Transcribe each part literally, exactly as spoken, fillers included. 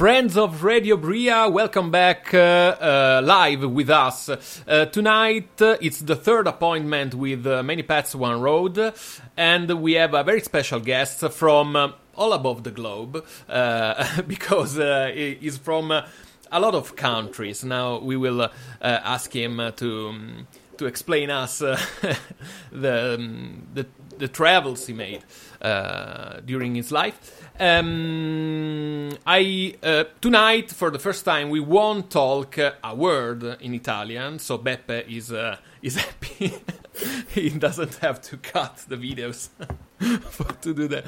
Friends of Radio Bria, welcome back uh, uh, live with us. Uh, tonight, uh, it's the third appointment with uh, Many Paths, One Road, and we have a very special guest from uh, all above the globe, uh, because uh, he's from uh, a lot of countries. Now, we will uh, ask him uh, to... Um, to explain us uh, the, um, the the travels he made uh, during his life. Um, I uh, tonight, for the first time, we won't talk uh, a word in Italian, so Beppe is uh, is happy. He doesn't have to cut the videos for, to do the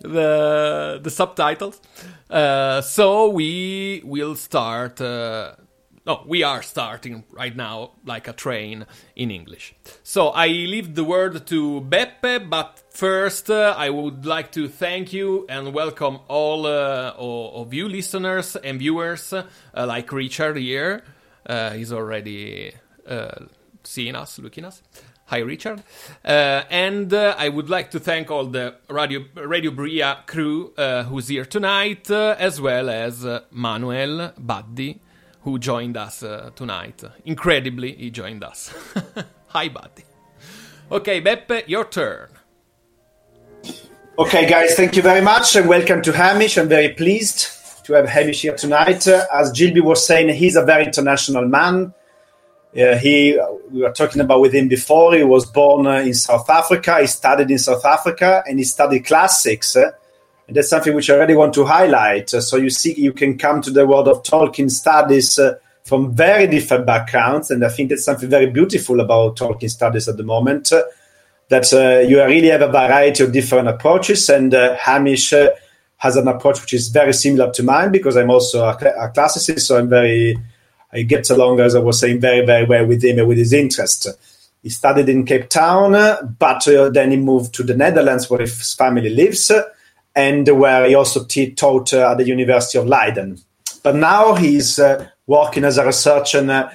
the, the subtitles. Uh, so we will start. Uh, No, we are starting right now like a train in English. So I leave the word to Beppe, but first uh, I would like to thank you and welcome all, uh, all of you listeners and viewers, uh, like Richard here. Uh, he's already uh, seeing us, looking us. Hi, Richard. Uh, and uh, I would like to thank all the Radio, Radio Bria crew uh, who's here tonight, uh, as well as uh, Manuel, Buddy, who joined us uh, tonight. Incredibly, he joined us. Hi, buddy. Okay, Beppe, your turn. Okay, guys, thank you very much, and welcome to Hamish. I'm very pleased to have Hamish here tonight. Uh, as Gilby was saying, he's a very international man. Uh, he, we were talking about with him before, he was born uh, in South Africa, he studied in South Africa, and he studied classics, uh, that's something which I really want to highlight. So you see, you can come to the world of Tolkien studies uh, from very different backgrounds, and I think that's something very beautiful about Tolkien studies at the moment, uh, that uh, you really have a variety of different approaches, and uh, Hamish uh, has an approach which is very similar to mine, because I'm also a, cl- a classicist, so I'm very, I get along, as I was saying, very, very well with him and with his interest. He studied in Cape Town, uh, but uh, then he moved to the Netherlands, where his family lives, uh, and where he also t- taught uh, at the University of Leiden. But now he's uh, working as a researcher uh,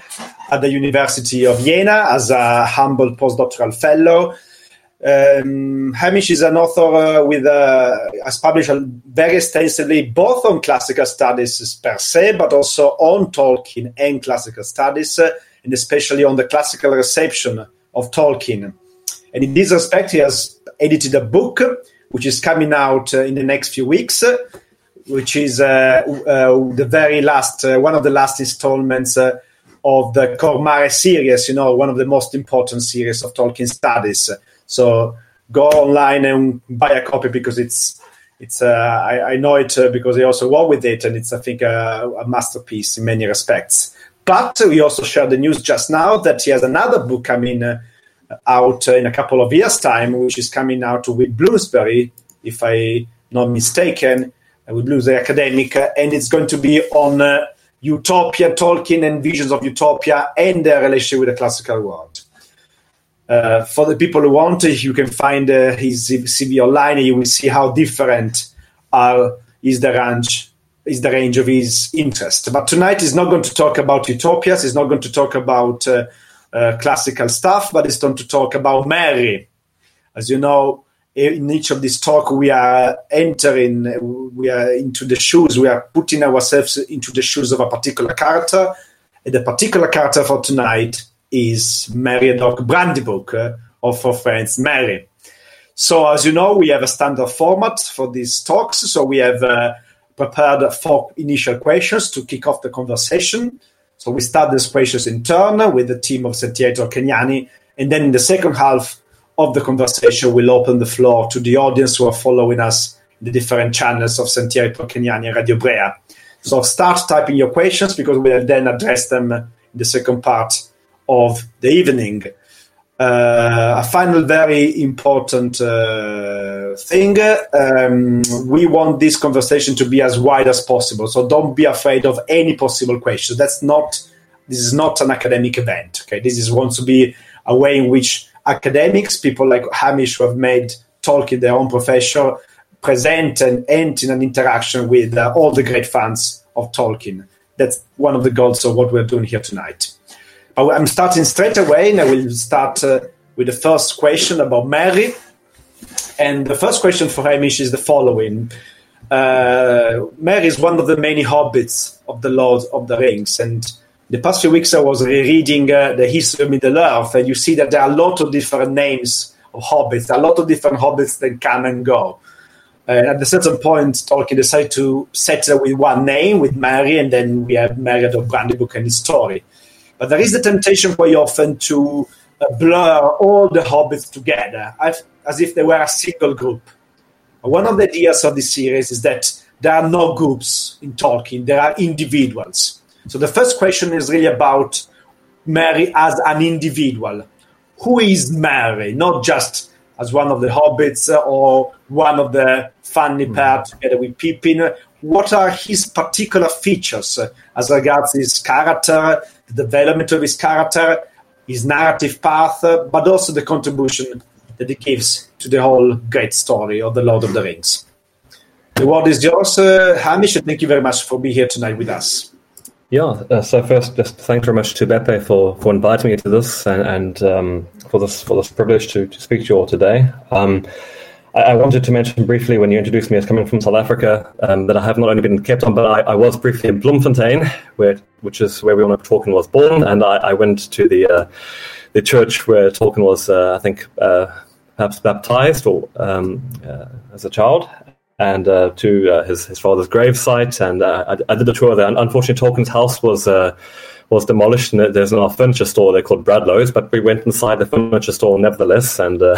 at the University of Jena as a humble postdoctoral fellow. Um, Hamish is an author uh, with uh, has published very extensively both on classical studies per se, but also on Tolkien and classical studies, uh, and especially on the classical reception of Tolkien. And in this respect, he has edited a book which is coming out uh, in the next few weeks, uh, which is uh, uh, the very last, uh, one of the last installments uh, of the Cormare series, you know, one of the most important series of Tolkien studies. So go online and buy a copy, because it's, it's. Uh, I, I know it uh, because I also work with it, and it's, I think, uh, a masterpiece in many respects. But we also shared the news just now that he has another book coming uh, out uh, in a couple of years' time, which is coming out with Bloomsbury, if I'm not mistaken, with Bloomsbury Academic, uh, and it's going to be on uh, Utopia, Tolkien and visions of Utopia and their relationship with the classical world. Uh, for the people who want it, you can find uh, his C V online, and you will see how different are is the range is the range of his interest. But tonight is not going to talk about utopias. It's not going to talk about uh, uh, classical stuff. But it's going to talk about Merry. As you know, in each of these talk, we are entering, we are into the shoes. We are putting ourselves into the shoes of a particular character, and the particular character for tonight is Meriadoc Brandybuck, uh, or for friends, Merry. So, as you know, we have a standard format for these talks. So we have uh, prepared four initial questions to kick off the conversation. So we start these questions in turn with the team of Sentiero Kenyani, and then in the second half of the conversation, we'll open the floor to the audience who are following us in the different channels of Sentiero Kenyani and Radio Brea. So start typing your questions, because we'll then address them in the second part of the evening. Uh, a final very important uh, thing, um, we want this conversation to be as wide as possible, so don't be afraid of any possible question. That's not, this is not an academic event, okay? This is wants to be a way in which academics, people like Hamish, who have made Tolkien their own profession, present and end in an interaction with uh, all the great fans of Tolkien. That's one of the goals of what we're doing here tonight. I'm starting straight away, and I will start uh, with the first question about Merry. And the first question for Hamish is the following. Uh, Merry is one of the many hobbits of the Lord of the Rings. And the past few weeks I was rereading uh, the history of Middle-earth, and you see that there are a lot of different names of hobbits, a lot of different hobbits that come and go. Uh, at a certain point, Tolkien decided to settle with one name, with Merry, and then we have Meriadoc Brandybuck and his story. But there is the temptation quite often to uh, blur all the hobbits together, as, as if they were a single group. One of the ideas of this series is that there are no groups in Tolkien, there are individuals. So the first question is really about Merry as an individual. Who is Merry? Not just as one of the hobbits or one of the funny pair together with Pippin. What are his particular features as regards his character, the development of his character, his narrative path, but also the contribution that he gives to the whole great story of the Lord of the Rings. The word is yours, uh, Hamish, and thank you very much for being here tonight with us. Yeah, uh, so first, just thanks very much to Beppe for, for inviting me to this and, and um, for this for this privilege to, to speak to you all today. Um, I wanted to mention briefly when you introduced me as coming from South Africa um, that I have not only been in Cape Town, but I, I was briefly in Bloemfontein, where, which is where William Tolkien was born, and I, I went to the uh, the church where Tolkien was, uh, I think, uh, perhaps baptized or um, uh, as a child, and uh, to uh, his, his father's gravesite, and uh, I, I did a tour there. And unfortunately, Tolkien's house was uh, was demolished, and there's now a furniture store there called Bradlow's, but we went inside the furniture store nevertheless, and uh,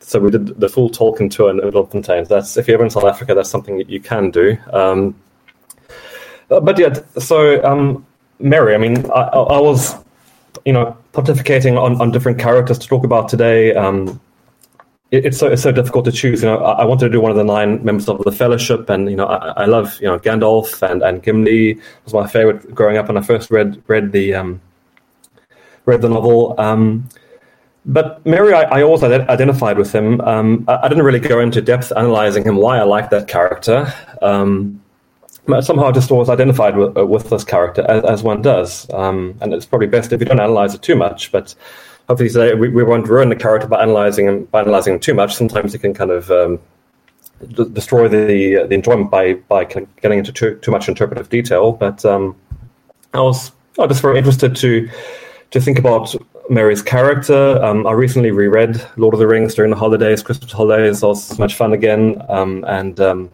so we did the full Tolkien tour in Bloemfontein. That's, if you're ever in South Africa, that's something that you can do. Um, but yeah, so um, Merry, I mean, I, I was, you know, pontificating on, on different characters to talk about today. Um, It's so it's so difficult to choose. You know, I, I wanted to do one of the nine members of the Fellowship, and you know, I, I love you know Gandalf and, and Gimli was my favorite growing up, and I first read read the um, read the novel. Um, but Merry, I, I always identified with him. Um, I, I didn't really go into depth analyzing him why I liked that character. Um, but somehow I just always identified with, with this character as, as one does, um, and it's probably best if you don't analyze it too much, but. Hopefully today we, we won't ruin the character by analysing him, by analysing him too much. Sometimes it can kind of um, d- destroy the the enjoyment by by getting into too, too much interpretive detail. But um, I was I was just very interested to to think about Merry's character. Um, I recently reread Lord of the Rings during the holidays, Christmas holidays. It was much fun again, um, and um,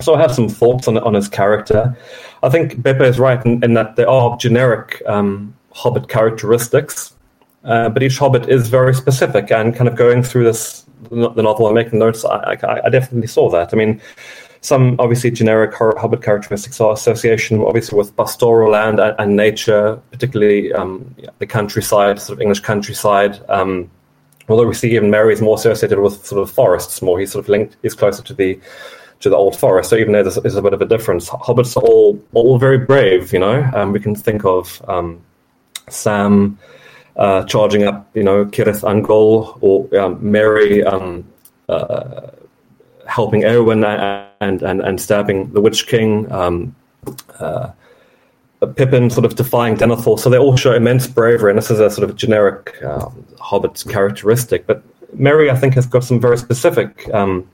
so I have some thoughts on on his character. I think Beppe is right in, in that there are generic um, Hobbit characteristics. Uh, but each Hobbit is very specific, and kind of going through this the novel and making notes, I, I, I definitely saw that. I mean, some obviously generic Hobbit characteristics are association, obviously, with pastoral land and, and nature, particularly um, the countryside, sort of English countryside. Um, although we see even Merry is more associated with sort of forests more. He's sort of linked, he's closer to the to the Old Forest. So even though there's, there's a bit of a difference, hobbits are all all very brave, you know. Um, we can think of um, Sam uh, charging up, you know, Cirith Ungol, or um, Merry um, uh, helping Eowyn and, and and stabbing the Witch King. Um, uh, Pippin sort of defying Denethor, so they all show immense bravery, and this is a sort of generic uh, Hobbit characteristic. But Merry, I think, has got some very specific um,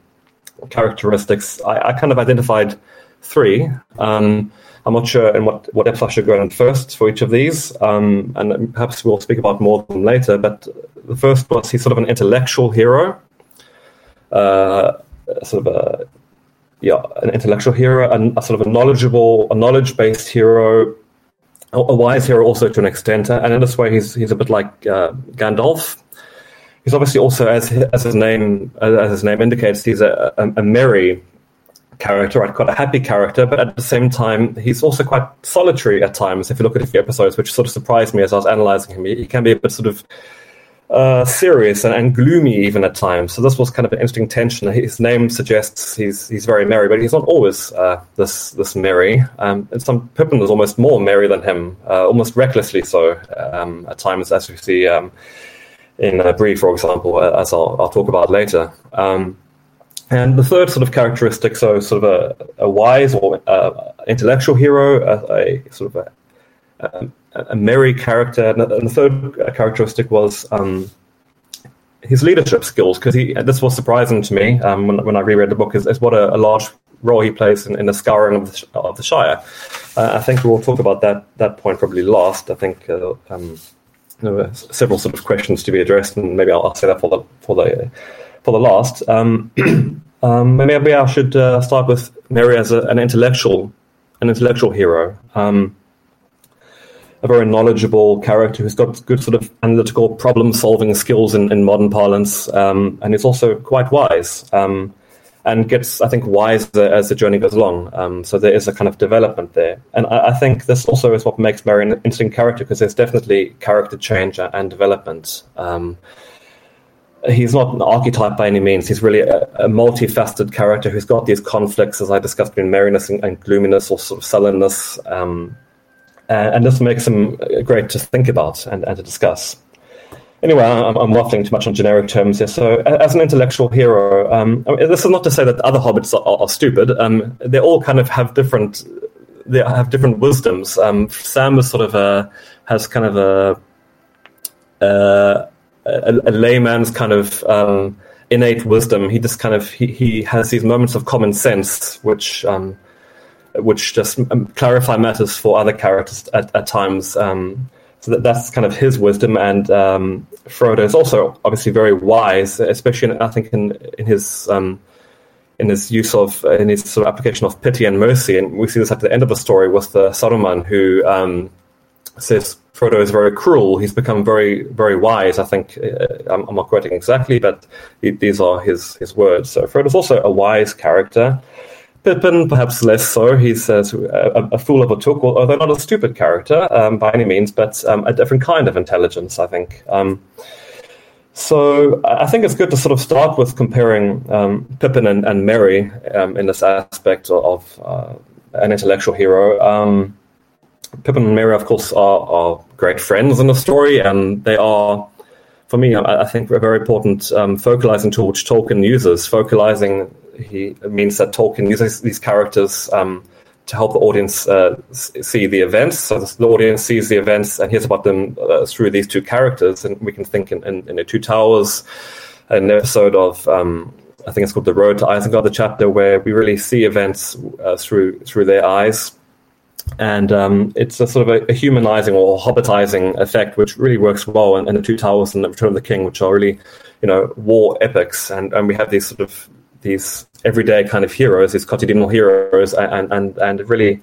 characteristics. I, I kind of identified three. Um, I'm not sure in what, what depth I should go in first for each of these, um, and perhaps we'll speak about more of them later. But the first was he's sort of an intellectual hero, uh, sort of a yeah, an intellectual hero, and a sort of a knowledgeable, a knowledge-based hero, a wise hero also to an extent. And in this way, he's he's a bit like uh, Gandalf. He's obviously also, as as his name as his name indicates, he's a, a, a merry character, right? Quite a happy character, but at the same time, he's also quite solitary at times. If you look at a few episodes, which sort of surprised me as I was analysing him, he can be a bit sort of Uh, serious and, and gloomy even at times. So this was kind of an interesting tension. His name suggests he's he's very merry, but he's not always uh, this this merry. Um, and some Pippin was almost more merry than him, uh, almost recklessly so um, at times, as we see um, in uh, Bree, for example, uh, as I'll, I'll talk about later. Um, and the third sort of characteristic, so sort of a, a wise or uh, intellectual hero, a, a sort of a Um, a merry character, and the third characteristic was um, his leadership skills. Because he, this was surprising to me um, when, when I reread the book, is, is what a, a large role he plays in, in the scouring of the, of the Shire. Uh, I think we will talk about that that point probably last. I think uh, um, there were several sort of questions to be addressed, and maybe I'll, I'll say that for the for the for the last. Um, um, maybe I should uh, start with Merry as a, an intellectual, an intellectual hero. Um, a very knowledgeable character who's got good sort of analytical problem-solving skills in, in modern parlance, um, and is also quite wise, um, and gets, I think, wiser as the journey goes along. Um, so there is a kind of development there. And I, I think this also is what makes Merry an interesting character, because there's definitely character change and development. Um, he's not an archetype by any means. He's really a, a multifaceted character who's got these conflicts, as I discussed, between merriness and, and gloominess, or sort of sullenness, um, and this makes him great to think about and, and to discuss. Anyway, I'm, I'm waffling too much on generic terms here. So as an intellectual hero, um, I mean, this is not to say that other hobbits are, are stupid. Um, they all kind of have different they have different wisdoms. Um, Sam is sort of a, has kind of a, a, a layman's kind of um, innate wisdom. He just kind of, he, he has these moments of common sense, which... Um, which just um, clarify matters for other characters at, at times. Um, so that, that's kind of his wisdom. And um, Frodo is also obviously very wise, especially in, I think in in his um, in his use of in his sort of application of pity and mercy. And we see this at the end of the story with uh, Saruman, who um, says Frodo is very cruel. He's become very very wise. I think uh, I'm, I'm not quoting exactly, but he, these are his his words. So Frodo's also a wise character. Pippin, perhaps less so. He's uh, a, a fool of a took, although not a stupid character um, by any means, but um, a different kind of intelligence, I think. Um, so I think it's good to sort of start with comparing um, Pippin and, and Merry um, in this aspect of uh, an intellectual hero. Um, Pippin and Merry, of course, are, are great friends in the story, and they are, for me, I, I think, a very important um, focalizing tool which Tolkien uses. Focalizing He means that Tolkien uses these characters um, to help the audience uh, see the events. So the audience sees the events and hears about them uh, through these two characters. And we can think in, in, in the Two Towers, an episode of um, I think it's called The Road to Isengard, the chapter where we really see events uh, through through their eyes. And um, it's a sort of a, a humanizing or hobbitizing effect, which really works well in, in the Two Towers and the Return of the King, which are really, you know, war epics. And, and we have these sort of these everyday kind of heroes, these quotidiano heroes, and, and, and it really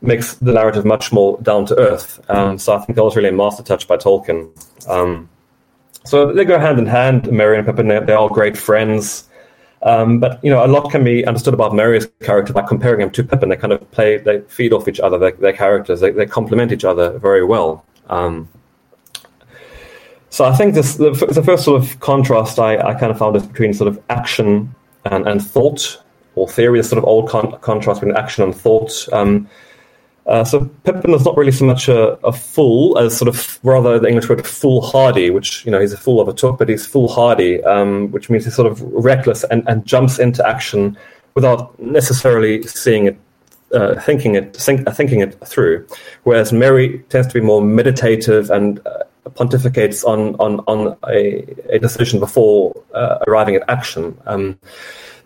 makes the narrative much more down to earth. Um, so I think that was really a master touch by Tolkien. Um, so they go hand in hand, Merry and Pippin, they, they are great friends. Um, but, you know, a lot can be understood about Merry's character by comparing him to Pippin. They kind of play, they feed off each other, they, their characters, they, they complement each other very well. Um, so I think this the, the first sort of contrast I, I kind of found is between sort of action and, and thought, or theory, this sort of old con- contrast between action and thought. Um, uh, so Pippin is not really so much a, a fool as sort of, rather the English word foolhardy, which, you know, he's a fool of a took, but he's foolhardy, um, which means he's sort of reckless and, and jumps into action without necessarily seeing it, uh, thinking it, think, thinking it through. Whereas Merry tends to be more meditative and uh, pontificates on on on a, a decision before uh, arriving at action. Um,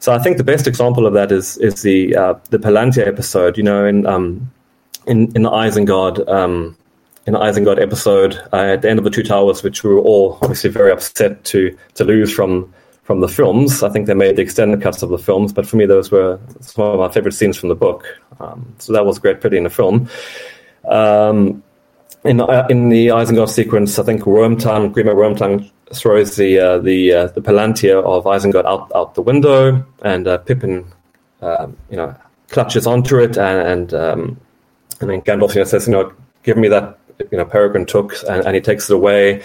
so I think the best example of that is is the uh, the Palantír episode. You know, in um, in in the Isengard um, in the Isengard episode uh, at the end of the Two Towers, which we were all obviously very upset to to lose from from the films. I think they made the extended cuts of the films, but for me, those were some of my favorite scenes from the book. Um, so that was a great pity in the film. Um, In uh, in the Isengard sequence, I think Wormtongue, Grima Wormtongue throws the uh, the uh, the Palantír of Isengard out, out the window, and uh, Pippin, uh, you know, clutches onto it, and and, um, and then Gandalf, you know, says, you know, give me that, you know, peregrine took, and, and he takes it away.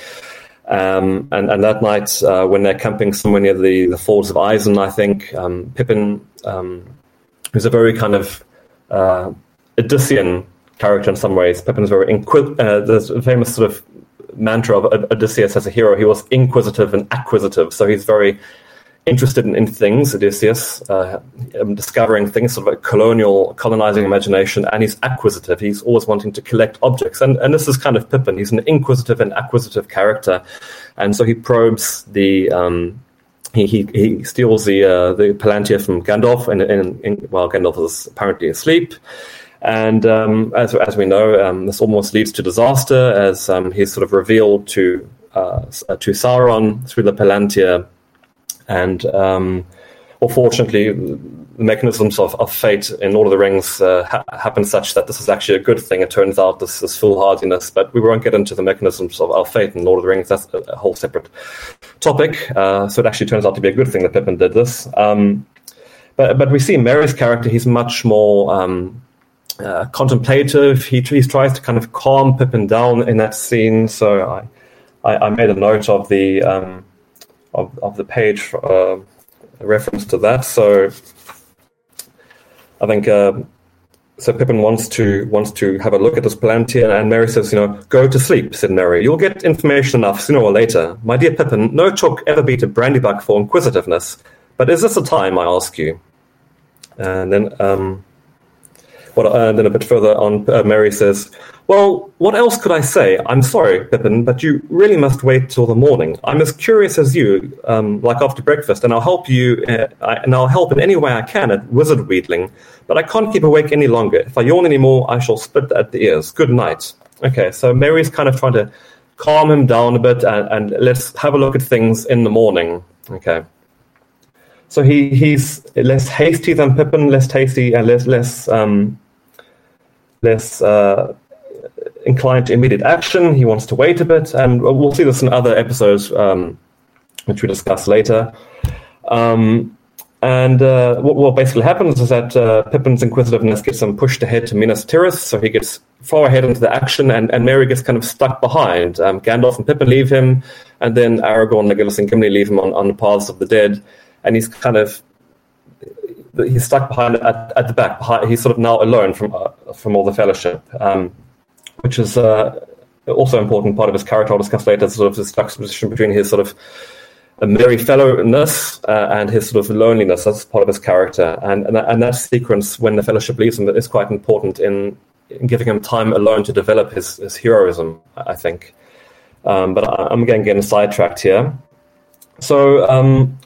Um, and, and that night, uh, when they're camping somewhere near the, the Falls of Isen, I think um, Pippin, um, who's a very kind of uh, Odyssean character in some ways. Pippin's very inquis- uh, there's a famous sort of mantra of Odysseus as a hero. He was inquisitive and acquisitive, so he's very interested in, in things. Odysseus, uh, discovering things, sort of a colonial, colonizing imagination, and he's acquisitive. He's always wanting to collect objects, and and this is kind of Pippin. He's an inquisitive and acquisitive character, and so he probes the. Um, He, he he steals the uh, the Palantír from Gandalf, and, and, and while Gandalf is apparently asleep. And um, as as we know, um, this almost leads to disaster, as um, he's sort of revealed to uh, to Sauron through the Palantír. And um, well, fortunately, the mechanisms of, of fate in Lord of the Rings uh, ha- happen such that this is actually a good thing. It turns out this is foolhardiness, but we won't get into the mechanisms of our fate in Lord of the Rings. That's a, a whole separate topic. Uh, so it actually turns out to be a good thing that Pippin did this. Um, but but we see Merry's character. He's much more um, uh, contemplative. He, he tries to kind of calm Pippin down in that scene. So I I, I made a note of the um, of of the page. Uh, A reference to that, so I think uh, so. Pippin wants to wants to have a look at this Palantír, and Merry says, "You know, go to sleep." Said Merry, "You'll get information enough sooner or later, my dear Pippin. No took ever beat a Brandybuck for inquisitiveness, but is this the time I ask you?" And then, um, what? Uh, and then a bit further on, uh, Merry says, "Well, what else could I say? I'm sorry, Pippin, but you really must wait till the morning. I'm as curious as you, um, like after breakfast, and I'll help you, uh, I, and I'll help in any way I can at wizard wheedling. But I can't keep awake any longer. If I yawn any more, I shall split at the ears. Good night." Okay, so Merry's kind of trying to calm him down a bit, and, and let's have a look at things in the morning. Okay, so he he's less hasty than Pippin, less hasty and less less um, less. Uh, inclined to immediate action. He wants to wait a bit, and we'll see this in other episodes, um, which we discuss later. Um, and uh, what, what basically happens is that uh, Pippin's inquisitiveness gets him pushed ahead to Minas Tirith, so he gets far ahead into the action, and, and Merry gets kind of stuck behind. Um, Gandalf and Pippin leave him, and then Aragorn, Legolas, and Gimli leave him on, on the Paths of the Dead, and he's kind of he's stuck behind at, at the back. Behind, he's sort of now alone from uh, from all the Fellowship. Um, which is uh, also an important part of his character. I'll discuss later, sort of this juxtaposition between his sort of merry fellowness uh, and his sort of loneliness. That's part of his character. And, and, and that sequence, when the Fellowship leaves him, is quite important in, in giving him time alone to develop his, his heroism, I think. Um, but I, I'm again getting sidetracked here. So um,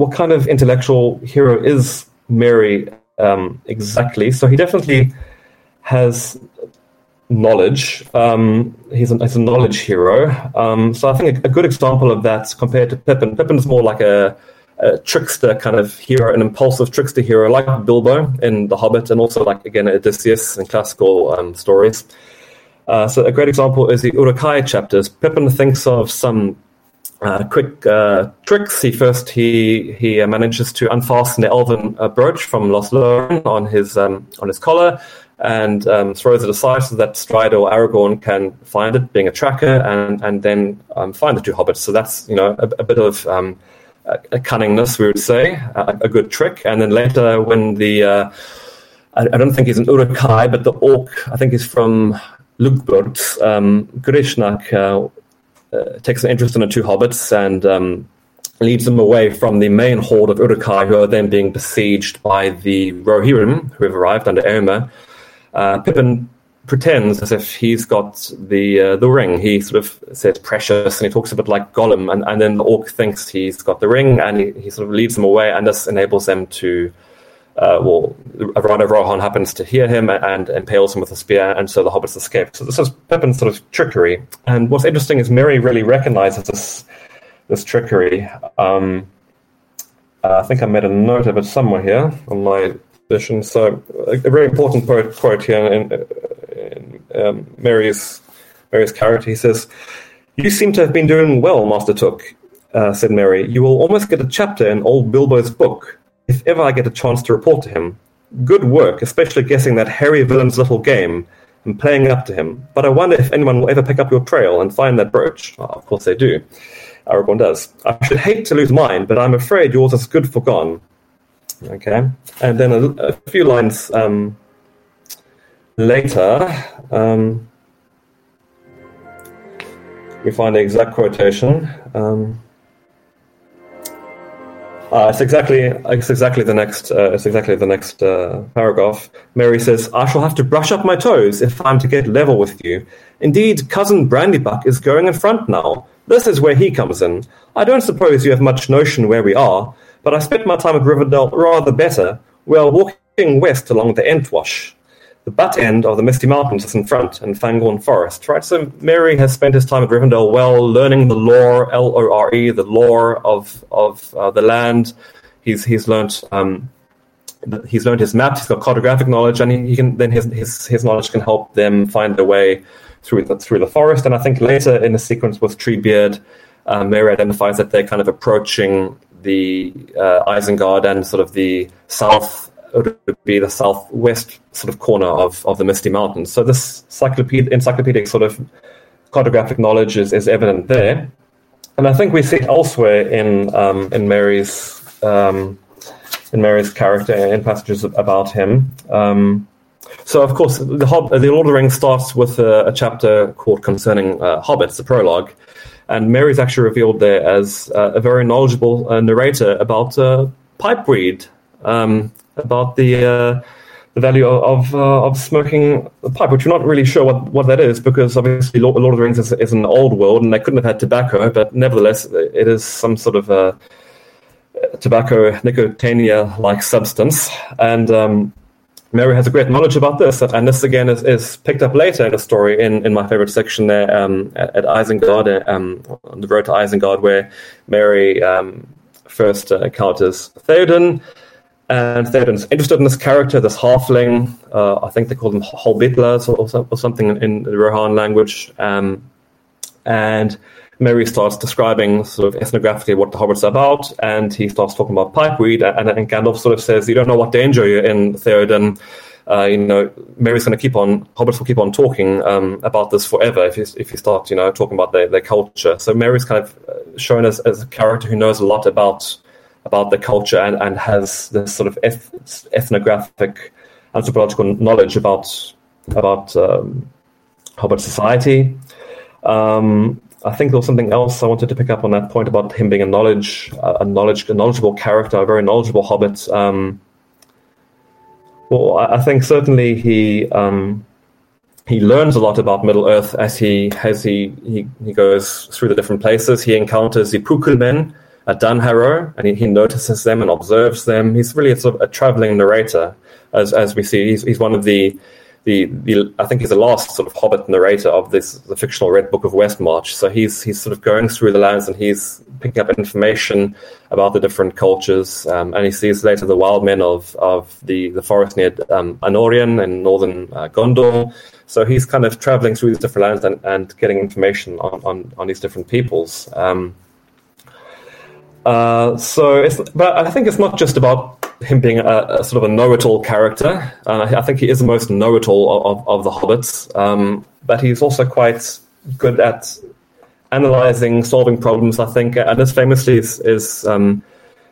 what kind of intellectual hero is Merry um, exactly? So he definitely has... knowledge. Um, he's, a, he's a knowledge hero. Um, so I think a, a good example of that compared to Pippin. Pippin is more like a, a trickster kind of hero, an impulsive trickster hero, like Bilbo in The Hobbit, and also like, again, Odysseus in classical um, stories. Uh, so a great example is the Uruk-hai chapters. Pippin thinks of some uh, quick uh, tricks. He first he he manages to unfasten the elven uh, brooch from Lost Lorn on his um, on his collar, and um, throws it aside so that Strider or Aragorn can find it, being a tracker, and, and then um, find the two hobbits. So that's, you know, a, a bit of um, a cunningness, we would say, a, a good trick. And then later when the, uh, I, I don't think he's an Uruk-hai, but the orc, I think he's from Lugburt, um, Grishnak, uh, uh, takes an interest in the two hobbits and um, leads them away from the main horde of Uruk-hai, who are then being besieged by the Rohirrim, who have arrived under Eomer. Uh, Pippin pretends as if he's got the uh, the ring. He sort of says precious, and he talks a bit like Gollum, and, and then the orc thinks he's got the ring, and he, he sort of leads them away, and this enables them to, uh, well, Rana Rohan happens to hear him and, and impales him with a spear, and so the hobbits escape. So this is Pippin's sort of trickery, and what's interesting is Merry really recognises this this trickery. Um, I think I made a note of it somewhere here on my edition. So a, a very important quote, quote here in, in Um, Merry's, Merry's character. He says, "You seem to have been doing well, Master Took," uh, said Merry. "You will almost get a chapter in old Bilbo's book, if ever I get a chance to report to him. Good work, especially guessing that hairy villain's little game and playing up to him. But I wonder if anyone will ever pick up your trail and find that brooch." Oh, of course they do. Aragorn does. "I should hate to lose mine, but I'm afraid yours is good for gone." Okay. And then a, a few lines... Um, Later, um, we find the exact quotation. Um, uh, it's exactly, it's exactly the next, uh, it's exactly the next uh, paragraph. Merry says, "I shall have to brush up my toes if I'm to get level with you. Indeed, cousin Brandybuck is going in front now. This is where he comes in. I don't suppose you have much notion where we are, but I spent my time at Rivendell rather better. We are walking west along the Entwash. The butt end of the Misty Mountains is in front, in Fangorn Forest," right? So Merry has spent his time at Rivendell well, learning the lore, L O R E, the lore of of uh, the land. He's he's learnt um, he's learned his maps. He's got cartographic knowledge, and he, he can then his, his his knowledge can help them find their way through the, through the forest. And I think later in the sequence with Treebeard, uh, Merry identifies that they're kind of approaching the uh, Isengard and sort of the south. It would be the southwest sort of corner of, of the Misty Mountains. So this encyclopedic, encyclopedic sort of cartographic knowledge is, is evident there. And I think we see it elsewhere in um, in Merry's um, in Merry's character in passages about him. Um, so of course, the, Hob- the Lord of the Rings starts with a, a chapter called Concerning uh, Hobbits, the prologue. And Merry's actually revealed there as uh, a very knowledgeable uh, narrator about uh, pipeweed. Um, about the uh, the value of uh, of smoking a pipe, which we're not really sure what, what that is, because obviously Lord of the Rings is, is an old world, and they couldn't have had tobacco, but nevertheless, it is some sort of a tobacco nicotania-like substance. And um, Merry has a great knowledge about this, and this, again, is, is picked up later in the story in, in my favorite section there um, at, at Isengard, um, on the road to Isengard, where Merry um, first uh, encounters Théoden. And Théoden's interested in this character, this halfling. Uh, I think they call them Holbitlers or, or something in, in the Rohan language. Um, and Merry starts describing sort of ethnographically what the hobbits are about, and he starts talking about pipeweed. And, and Gandalf sort of says, "You don't know what danger you're in, Théoden. Uh, you know, Merry's going to keep on. Hobbits will keep on talking um, about this forever if you if you start, you know, talking about their, their culture." So Merry's kind of shown as as a character who knows a lot about. about the culture and, and has this sort of eth- ethnographic, anthropological knowledge about about um, Hobbit society. Um, I think there was something else I wanted to pick up on that point about him being a knowledge, a knowledge, a knowledgeable character, a very knowledgeable Hobbit. Um, well, I think certainly he um, he learns a lot about Middle Earth as he as he, he, he goes through the different places. He encounters the Pukul men at Dunharrow, and he, he notices them and observes them. He's really a sort of a traveling narrator, as as we see. He's he's one of the the, the I think he's the last sort of Hobbit narrator of this the fictional Red Book of Westmarch. So he's he's sort of going through the lands and he's picking up information about the different cultures. Um, and he sees later the wild men of of the, the forest near um, Anorion in northern uh, Gondor. So he's kind of traveling through these different lands and, and getting information on, on on these different peoples. Um, Uh, so, it's, but I think it's not just about him being a, a sort of a know-it-all character. Uh, I think he is the most know-it-all of, of, of the hobbits, um, but he's also quite good at analyzing, solving problems, I think. And this famously is is, um,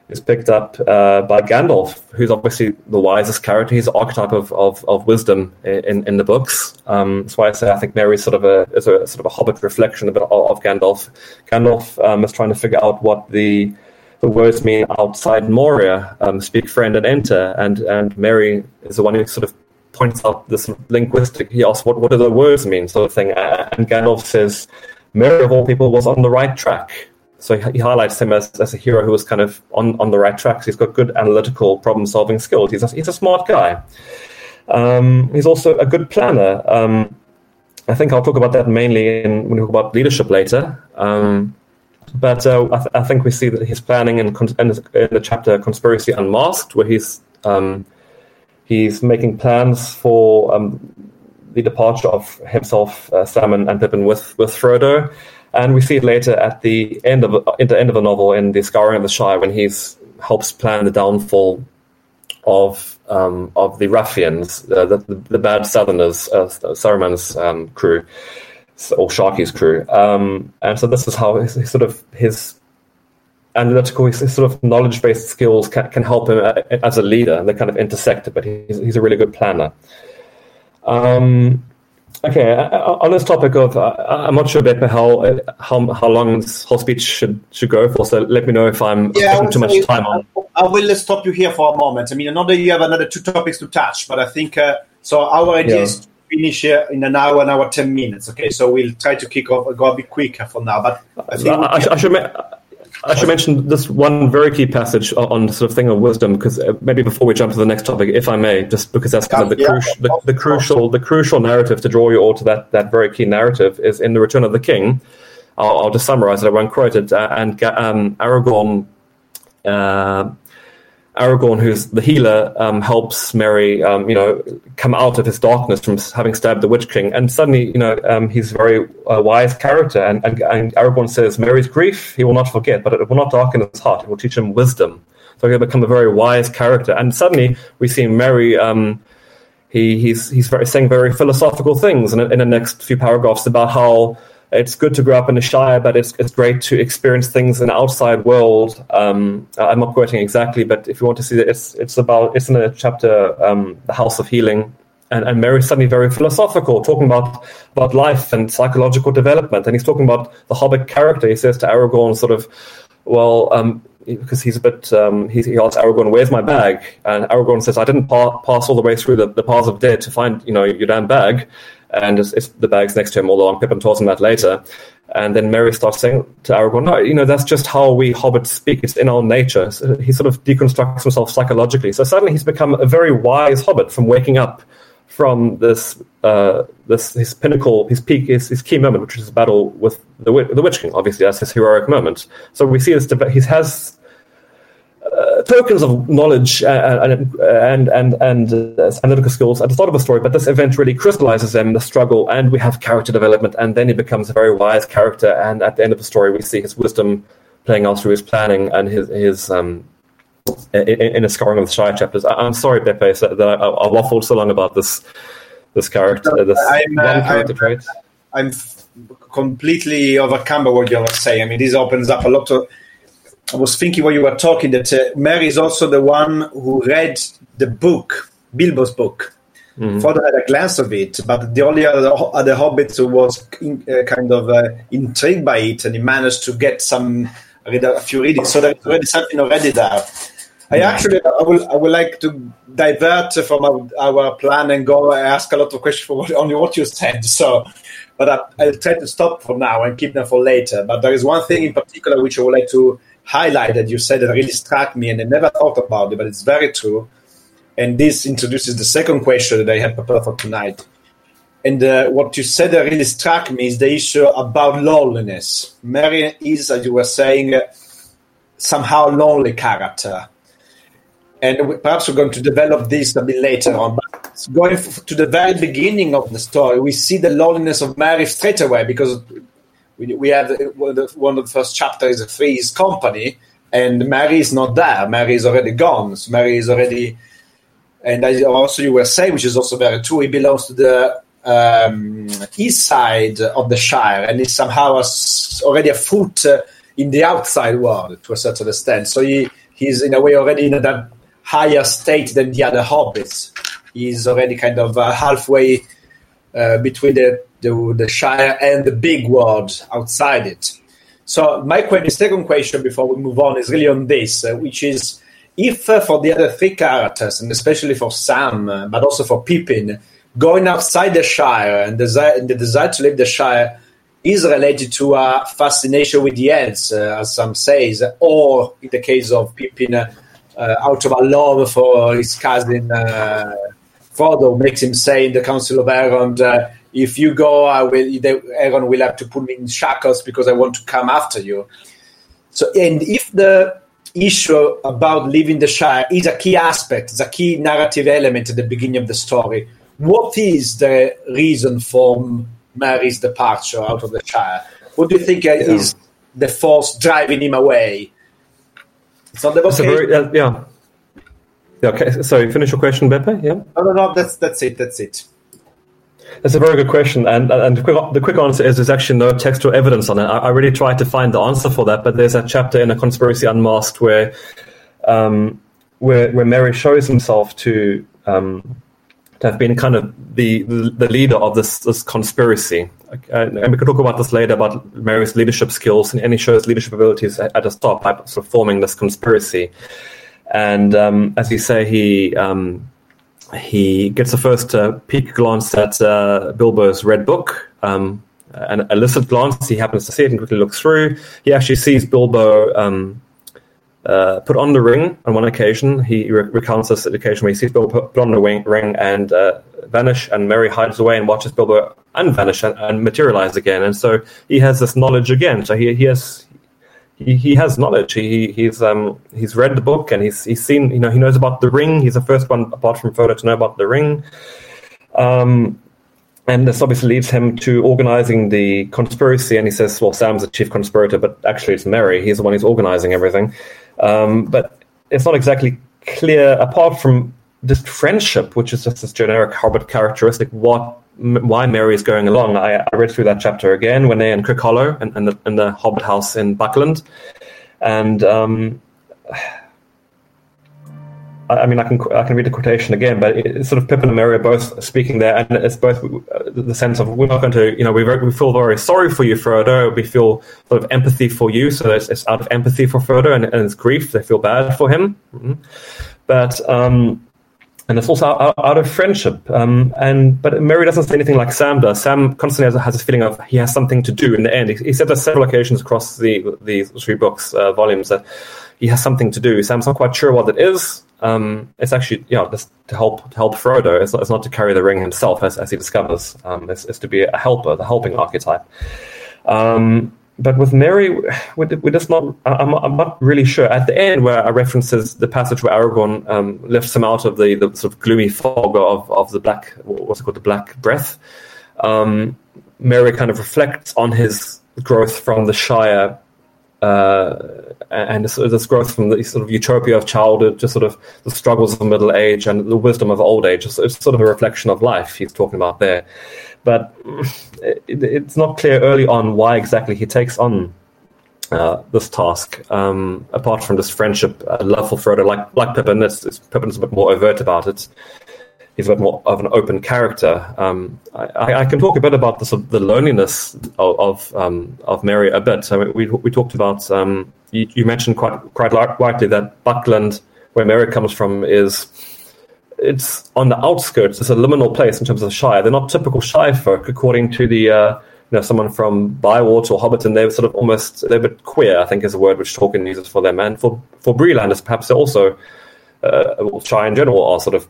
is picked up uh, by Gandalf, who's obviously the wisest character. He's an archetype of, of, of wisdom in, in the books. Um, that's why I say I think Merry sort of a is a sort of a Hobbit reflection a bit of, of Gandalf. Gandalf um, is trying to figure out what the the words mean outside Moria, um, speak, friend, and enter. And and Merry is the one who sort of points out this linguistic. He asks, "What what do the words mean?" sort of thing. And Gandalf says, "Merry of all people was on the right track." So he, he highlights him as, as a hero who was kind of on, on the right track. So he's got good analytical problem-solving skills. He's a, he's a smart guy. Um, he's also a good planner. Um, I think I'll talk about that mainly in, when we talk about leadership later. Um, but uh, I, th- I think we see that his planning in, con- in the chapter Conspiracy Unmasked, where he's um, he's making plans for um, the departure of himself, uh, Sam, and, and Pippin with, with Frodo. And we see it later at the end of at the end of the novel in the Scouring of the Shire when he helps plan the downfall of um, of the ruffians, uh, the, the bad Southerners, uh, Saruman's um, crew, or Sharkey's crew. Um, and so this is how his, his sort of his analytical, his, his sort of knowledge based skills can, can help him as a leader. They kind of intersect, but he's, he's a really good planner. Um, Okay, on this topic of, uh, I'm not sure about how how how long this whole speech should should go for. So let me know if I'm yeah, taking too much time on. I will stop you here for a moment. I mean, not that you have another two topics to touch, but I think uh, so. Our idea yeah. is to finish uh, in an hour, an hour, ten minutes. Okay, so we'll try to kick off, go a bit quicker for now. But I think I, I, should, I should. Make, I should mention this one very key passage on sort of thing of wisdom, because maybe before we jump to the next topic, if I may, just because that's kind of the, yeah, cru- the, the crucial the crucial narrative to draw you all to that, that very key narrative is in The Return of the King. I'll, I'll just summarize it. I won't quote it. Uh, and um, Aragorn, uh, Aragorn, who's the healer, um, helps Merry, um, you know, come out of his darkness from having stabbed the Witch King. And suddenly, you know, um, he's a very uh, wise character. And, and, and Aragorn says, Merry's grief he will not forget, but it will not darken his heart. It will teach him wisdom. So he'll become a very wise character. And suddenly we see Merry, um, he, he's, he's very, saying very philosophical things in, in the next few paragraphs about how it's good to grow up in the Shire, but it's it's great to experience things in the outside world. Um, I'm not quoting exactly, but if you want to see that, it's it's about it's in a chapter, um, the House of Healing, and and Merry's suddenly very philosophical, talking about about life and psychological development, and he's talking about the Hobbit character. He says to Aragorn, sort of, well, um, because he's a bit, um, he, he asks Aragorn, "Where's my bag?" And Aragorn says, "I didn't pa- pass all the way through the, the paths of dead to find, you know, your damn bag." And it's, it's the bag's next to him all along. Pippin tells him that later. And then Merry starts saying to Aragorn, no, you know, that's just how we hobbits speak. It's in our nature. So he sort of deconstructs himself psychologically. So suddenly he's become a very wise hobbit from waking up from this, uh, this his pinnacle, his peak, his, his key moment, which is his battle with the, the Witch King, obviously. That's his heroic moment. So we see this, he has... Uh, tokens of knowledge and and and and uh, analytical skills at the start of the story, but this event really crystallizes them, the struggle, and we have character development, and then he becomes a very wise character. And at the end of the story, we see his wisdom playing out through his planning and his his um in, in his Scouring of the Shire chapters. I, I'm sorry, Pepe, so that I, I, I waffled so long about this this character. Uh, this I'm, uh, one character I'm, trait. I'm f- completely overcome by what you're saying. I mean, this opens up a lot of. I was thinking while you were talking that uh, Merry is also the one who read the book, Bilbo's book. Mm-hmm. Frodo had a glance of it, but the only other, other hobbit who was in, uh, kind of uh, intrigued by it, and he managed to get some a few readings. So there's already something already there. Mm-hmm. I actually I will I would like to divert from our, our plan and go ask a lot of questions for what, only what you said. So. But I, I'll try to stop for now and keep them for later. But there is one thing in particular which I would like to highlight that you said that really struck me, and I never thought about it, but it's very true. And this introduces the second question that I had prepared for tonight. And uh, what you said that really struck me is the issue about loneliness. Merry is, as you were saying, somehow lonely character. And we, perhaps we're going to develop this a bit later on. But going f- to the very beginning of the story, we see the loneliness of Merry straight away, because we, we have one of, the, one of the first chapters is Free's company, and Merry is not there. Merry is already gone. So Merry is already, and as also you were saying, which is also very true, he belongs to the um, east side of the Shire and is somehow already a foot uh, in the outside world to a certain extent. So he, he's in a way already in a higher state than the other hobbits. He's already kind of uh, halfway uh, between the, the the Shire and the big world outside it. So my qu- second question before we move on is really on this, uh, which is if uh, for the other three characters, and especially for Sam, uh, but also for Pippin, going outside the Shire and desi- the desire to leave the Shire is related to a fascination with the elves, uh, as Sam says, or in the case of Pippin, uh, uh, out of a love for his cousin uh, Frodo, makes him say in the Council of Elrond, uh, if you go, I will. Elrond will have to put me in shackles because I want to come after you. So, and if the issue about leaving the Shire is a key aspect, it's a key narrative element at the beginning of the story, what is the reason for Merry's departure out of the Shire? What do you think uh, yeah. is the force driving him away? It's not the very, uh, yeah. yeah. Okay. Sorry. Finish your question, Beppe. Yeah. No, no, no. That's that's it. That's it. That's a very good question, and and the quick, the quick answer is there's actually no textual evidence on it. I, I really tried to find the answer for that, but there's a chapter in A Conspiracy Unmasked where, um, where where Merry shows himself to um, to have been kind of the the leader of this this conspiracy, and, and we could talk about this later about Merry's leadership skills and any show's leadership abilities at a stop by sort of forming this conspiracy, and um, as you say, he. Um, He gets a first uh, peek glance at uh, Bilbo's red book, um, an illicit glance. He happens to see it and quickly looks through. He actually sees Bilbo um, uh, put on the ring on one occasion. He re- recounts this occasion where he sees Bilbo put on the wing, ring and uh, vanish, and Merry hides away and watches Bilbo unvanish and, and materialize again. And so he has this knowledge again. So he, he has... He, he has knowledge. He he's um he's read the book and he's he's seen, you know, he knows about the ring. He's the first one apart from Frodo to know about the ring. Um and this obviously leads him to organizing the conspiracy, and he says, well, Sam's the chief conspirator, but actually it's Merry. He's the one who's organizing everything. Um but it's not exactly clear, apart from just friendship, which is just this generic Hobbit characteristic, what why Merry is going along. I, I read through that chapter again when they're in Crick Hollow and, and the, in the Hobbit house in Buckland. And um, I, I mean, I can I can read the quotation again, but it's sort of Pippin and Merry are both speaking there, and it's both the sense of, we're not going to, you know, we we feel very sorry for you, Frodo. We feel sort of empathy for you. So it's, it's out of empathy for Frodo and, and it's grief. They feel bad for him. Mm-hmm. But... Um, And it's also out, out of friendship. Um, and But Merry doesn't say anything like Sam does. Sam constantly has, has this feeling of he has something to do in the end. He, he said that several occasions across the, the three books, uh, volumes, that he has something to do. Sam's not quite sure what it is. Um, it's actually, you know, just to help to help Frodo. It's not, it's not to carry the ring himself, as, as he discovers. Um, it's, it's to be a helper, the helping archetype. Um But with Merry, we're just not, I'm, I'm not really sure. At the end, where I references the passage where Aragorn um, lifts him out of the, the sort of gloomy fog of, of the black, what's it called, the black breath, um, Merry kind of reflects on his growth from the Shire uh, and this, this growth from the sort of utopia of childhood to sort of the struggles of middle age and the wisdom of old age. It's, it's sort of a reflection of life he's talking about there. But it, it's not clear early on why exactly he takes on uh, this task, um, apart from this friendship, uh, love for Frodo. Like like Pippin, it's, it's, Pippin's a bit more overt about it. He's a bit more of an open character. Um, I, I can talk a bit about the, sort of the loneliness of of, um, of Merry a bit. So we we talked about, um, you, you mentioned quite, quite rightly that Buckland, where Merry comes from, is... It's on the outskirts. It's a liminal place in terms of the Shire. They're not typical Shire folk, according to the, uh, you know, someone from Bywater or Hobbiton. They're sort of almost, they're a bit queer, I think is a word which Tolkien uses for them. And for, for Breelanders, perhaps they're also, uh, Shire in general are sort of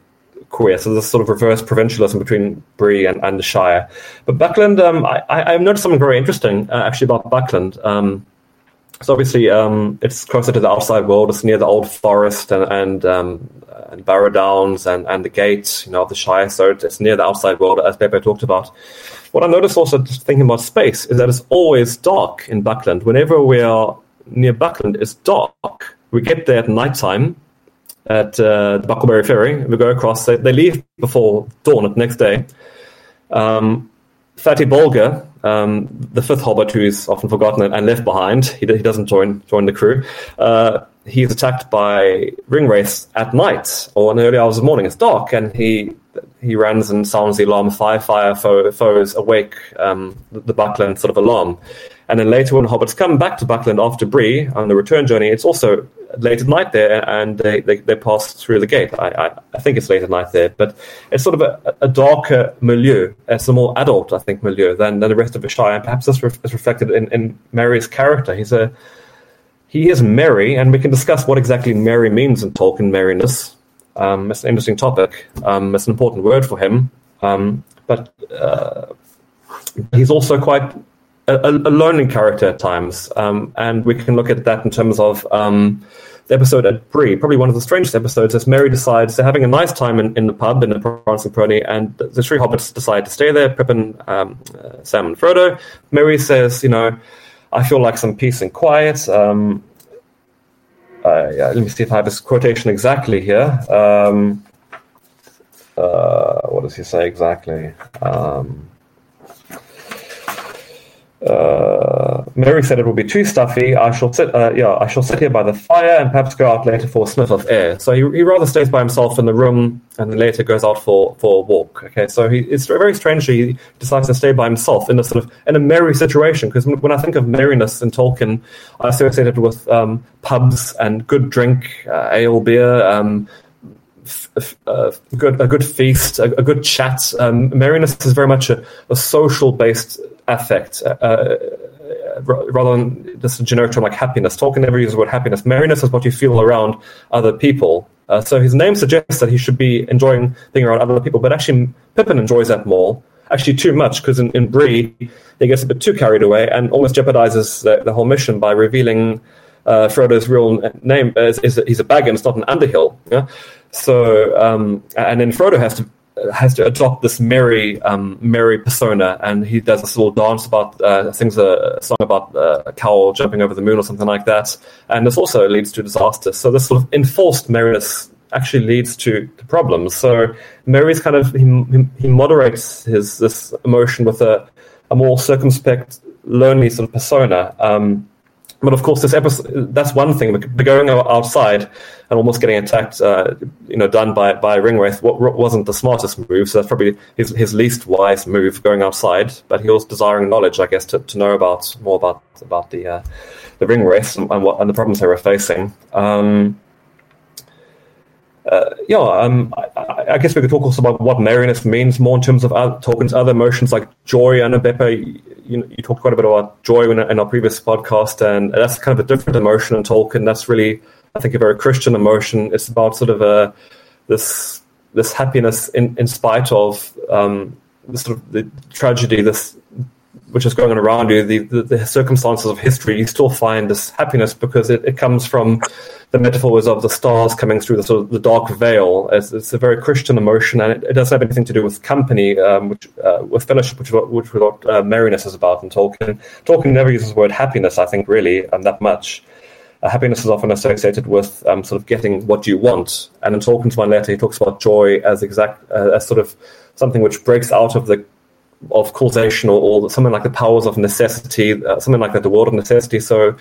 queer. So there's sort of reverse provincialism between Bree and, and the Shire. But Buckland, um, I, I, I've noticed something very interesting, uh, actually, about Buckland. Um, So obviously, um, it's closer to the outside world. It's near the Old Forest and and, um, and Barrow Downs and, and the gates, you know, of the Shire. So it's near the outside world, as Beppe talked about. What I noticed also, just thinking about space, is that it's always dark in Buckland. Whenever we are near Buckland, it's dark. We get there at nighttime at uh, the Buckleberry Ferry. We go across. They, they leave before dawn the next day. Um, Thati Bolger, um, the fifth hobbit who is often forgotten and, and left behind, he, he doesn't join join the crew, uh, he's attacked by ringwraiths at night or in the early hours of the morning. It's dark, and he he runs and sounds the alarm, fire, fire, foe, foes, awake, um, the, the Buckland sort of alarm. And then later when hobbits come back to Buckland after Bree on the return journey, it's also late at night there, and they, they, they pass through the gate. I, I, I think it's late at night there, but it's sort of a, a darker milieu. It's a more adult, I think, milieu than, than the rest of the Shire, and perhaps that's re- is reflected in, in Merry's character. He's a He is merry, and we can discuss what exactly merry means in Tolkien merriness. Um, it's an interesting topic. Um, it's an important word for him. Um, but uh, he's also quite a, a lonely character at times. Um, and we can look at that in terms of um, the episode at Bree, probably one of the strangest episodes, as Merry decides they're having a nice time in, in the pub, in the prancing pony, and the, the three hobbits decide to stay there, Pippin, um, uh, Sam, and Frodo. Merry says, you know, I feel like some peace and quiet. Um, uh, yeah, let me see if I have this quotation exactly here. Um, uh, what does he say exactly? Um, uh, Merry said it will be too stuffy. I shall sit. Uh, yeah, I shall sit here by the fire and perhaps go out later for a sniff of air. So he, he rather stays by himself in the room and then later goes out for, for a walk. Okay, so he it's very strangely he decides to stay by himself in a sort of in a merry situation, because when I think of merriness in Tolkien, I associate it with um, pubs and good drink, uh, ale, beer, um, f- f- uh, good a good feast, a, a good chat. Um, merriness is very much a, a social based affect, uh, rather than just a generic term like happiness. Tolkien never uses the word happiness. Merriness is what you feel around other people. Uh, so his name suggests that he should be enjoying being around other people, but actually Pippin enjoys that more, actually too much, because in, in Bree, he gets a bit too carried away and almost jeopardizes the, the whole mission by revealing uh, Frodo's real name. Is, is a, he's a Baggin, it's not an Underhill. Yeah? So, um, and then Frodo has to has to adopt this merry, um, merry persona, and he does this little dance about uh, sings a song about uh, a cow jumping over the moon or something like that, and this also leads to disaster. So this sort of enforced merriness actually leads to, to problems. So Merry's kind of he, he moderates his this emotion with a, a more circumspect, lonely sort of persona. Um, But of course, this episode—that's one thing. The going outside and almost getting attacked, uh, you know, done by by a ringwraith, wasn't the smartest move. So that's probably his his least wise move, going outside. But he was desiring knowledge, I guess, to, to know about more about about the uh, the ringwraiths and, and what and the problems they were facing. Um, Uh, yeah, um, I, I guess we could talk also about what merriness means more in terms of other, Tolkien's other emotions like joy. I know, Beppe, you, you, you talked quite a bit about joy in, in our previous podcast, and that's kind of a different emotion in Tolkien. That's really, I think, a very Christian emotion. It's about sort of a, this this happiness in, in spite of um, the sort of the tragedy, this which is going on around you, the, the, the circumstances of history. You still find this happiness because it, it comes from the metaphors of the stars coming through the sort of the dark veil. It's, it's a very Christian emotion, and it, it doesn't have anything to do with company, um, which uh, with fellowship, which which what uh, merriness is about in Tolkien. Tolkien never uses the word happiness, I think, really, and um, that much. Uh, happiness is often associated with um, sort of getting what you want, and in Tolkien's one letter, he talks about joy as exact uh, as sort of something which breaks out of the of causation or, or something like the powers of necessity, uh, something like that, the world of necessity. So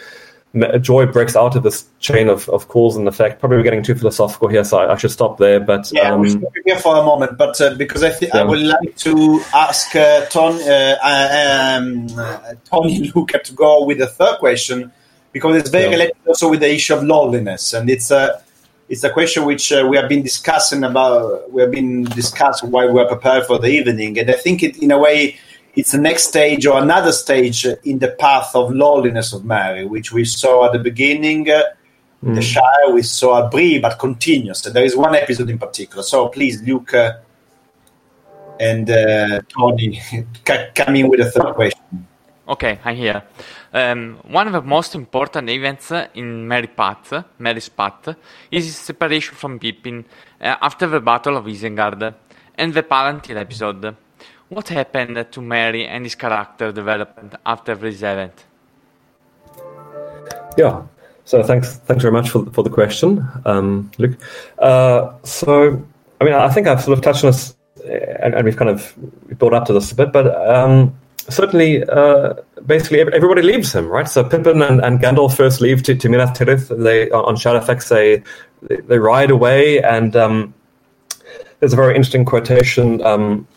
me- joy breaks out of this chain of, of cause and effect. Probably we're getting too philosophical here, so I, I should stop there. But yeah, um, we'll stop here for a moment, but uh, because I think yeah. I would like to ask uh, Tony, uh, uh, um, Tony Luca to go with the third question, because it's very yeah. related also with the issue of loneliness, and it's a uh, it's a question which uh, we have been discussing about. We have been discussing while we are prepared for the evening, and I think it, in a way, it's the next stage or another stage in the path of loneliness of Merry, which we saw at the beginning. Uh, mm. The Shire we saw at Bree, but continuous. There is one episode in particular. So please, Luke uh, and uh, Tony, come in with a third question. Okay, I'm here. Um, one of the most important events in Merry's path, Merry's path is his separation from Pippin uh, after the Battle of Isengard and the Palantír episode. What happened to Merry and his character development after this event? Yeah, so thanks, thanks very much for for the question, um, Luke. Uh, so, I mean, I think I've sort of touched on this and, and we've kind of built up to this a bit, but um, certainly, uh, basically, everybody leaves him, right? So Pippin and, and Gandalf first leave to, to Minas Tirith. They on Shadowfax, they they ride away, and um, there's a very interesting quotation um,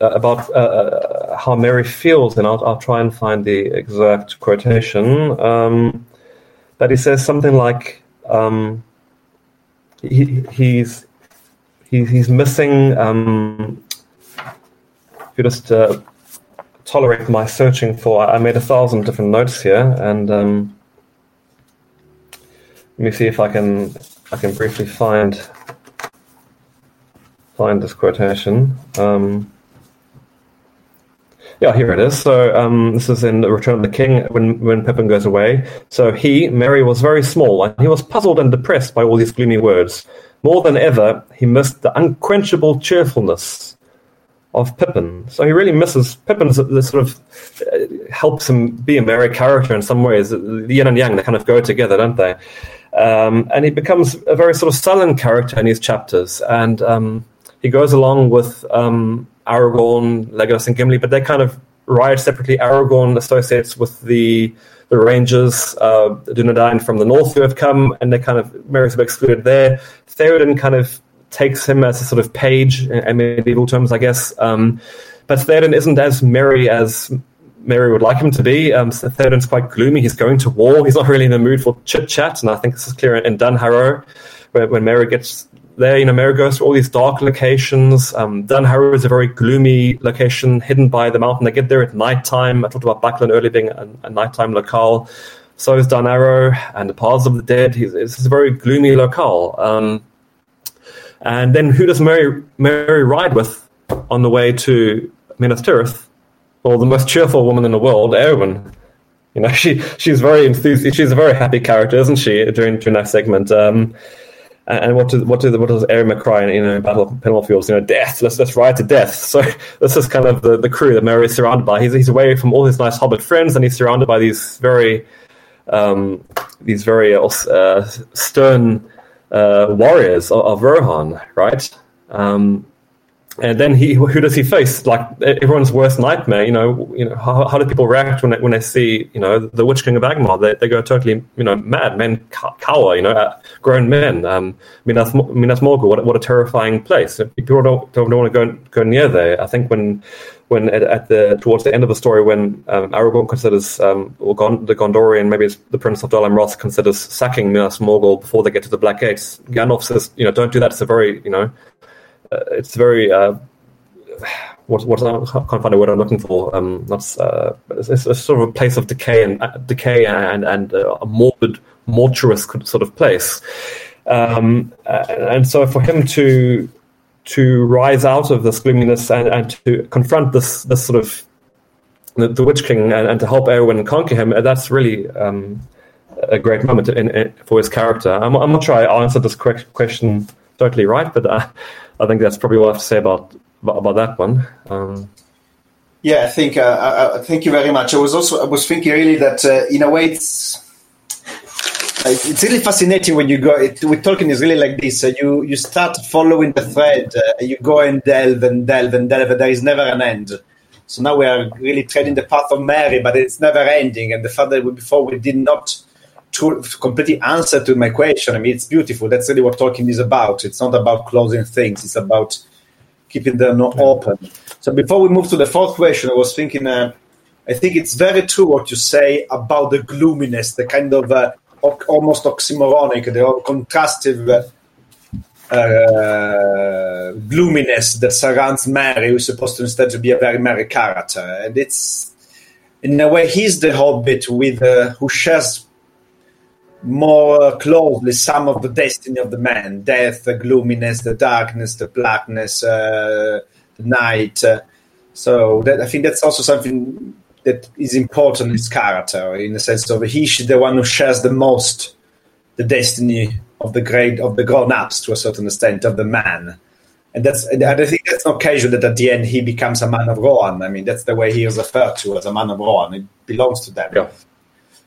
about uh, how Merry feels, and I'll, I'll try and find the exact quotation. Um, but he says something like, um, he, he's he, he's missing. Um, if you just uh, tolerate my searching for. I made a thousand different notes here, and um, let me see if I can I can briefly find find this quotation. Um, yeah, here it is. So um, this is in Return of the King when when Pippin goes away. So he, Merry, was very small, and he was puzzled and depressed by all these gloomy words. More than ever, he missed the unquenchable cheerfulness of Pippin. So he really misses Pippin. This sort of uh, helps him be a merry character in some ways. The yin and yang, they kind of go together, don't they? Um, and he becomes a very sort of sullen character in these chapters. And um, he goes along with um, Aragorn, Legolas, and Gimli, but they kind of ride separately. Aragorn associates with the the Rangers, uh, Dunedain from the north who have come, and they kind of, Merry's a bit excluded there. Théoden kind of takes him as a sort of page in medieval terms, I guess. Um, but Théoden isn't as merry as Merry would like him to be. Um, so Théoden's quite gloomy. He's going to war. He's not really in the mood for chit-chat, and I think this is clear in, in Dunharrow, where, when Merry gets there. You know, Merry goes to all these dark locations. Um, Dunharrow is a very gloomy location hidden by the mountain. They get there at nighttime. I talked about Buckland earlier being a, a nighttime locale. So is Dunharrow and the Paths of the Dead. He's, it's a very gloomy locale. Um, And then who does Merry, Merry ride with on the way to Minas Tirith? Well, the most cheerful woman in the world, Eowyn. You know, she she's very enthusiastic. She's a very happy character, isn't she? During during that segment. Um, and what does what does what does Eowyn cry in, you know, Battle of Penelofields? You know, death. Let's let's ride to death. So this is kind of the, the crew that Merry is surrounded by. He's he's away from all his nice Hobbit friends, and he's surrounded by these very um, these very uh, stern. Uh, warriors of, of Rohan, right? Um, and then he, who does he face? Like everyone's worst nightmare, you know. You know, how, how do people react when they, when they see, you know, the Witch King of Angmar? They they go totally, you know, mad. Men cower, you know, uh, grown men. Um, Minas Minas Morgul, what what a terrifying place. People don't don't want to go go near there. I think when when at, at the towards the end of the story, when um, Aragorn considers, um, or Gon- the Gondorian, maybe it's the Prince of Dol Amroth, considers sacking Minas Morgul before they get to the Black Gates, Gandalf says, you know, don't do that. It's a very, you know, uh, it's very, uh, what, what, I can't find a word I'm looking for. Um, that's uh, it's, it's a sort of a place of decay and uh, decay and and uh, a morbid, mortuous sort of place. Um, and so for him to to rise out of this gloominess and, and to confront this this sort of the, the Witch King and, and to help Eowyn conquer him, that's really um, a great moment in, in, for his character. I'm, I'm not sure I answered this question totally right, but I, I think that's probably all I have to say about about that one. Um, yeah, I think. Uh, I, I thank you very much. I was also I was thinking really that uh, in a way it's. It's really fascinating when you go. It, with Tolkien, is really like this. Uh, you you start following the thread. Uh, you go and delve and delve and delve, and there is never an end. So now we are really treading the path of Merry, but it's never ending. And the fact that we, before we did not tr- completely answer to my question. I mean, it's beautiful. That's really what Tolkien is about. It's not about closing things. It's about keeping them not open. So before we move to the fourth question, I was thinking. Uh, I think it's very true what you say about the gloominess, the kind of. Uh, almost oxymoronic, the contrastive uh, uh, gloominess that surrounds Merry, who's supposed to instead to be a very merry character. And it's, in a way, he's the hobbit with uh, who shares more closely some of the destiny of the man. Death, the gloominess, the darkness, the blackness, uh, the night. Uh, so that, I think that's also something that is important in his character, in the sense of he's the one who shares the most the destiny of the great of the grown-ups to a certain extent of the man, and that's and I think that's not casual that at the end he becomes a man of Rohan. I mean that's the way he is referred to as a man of Rohan. It belongs to them. Yeah.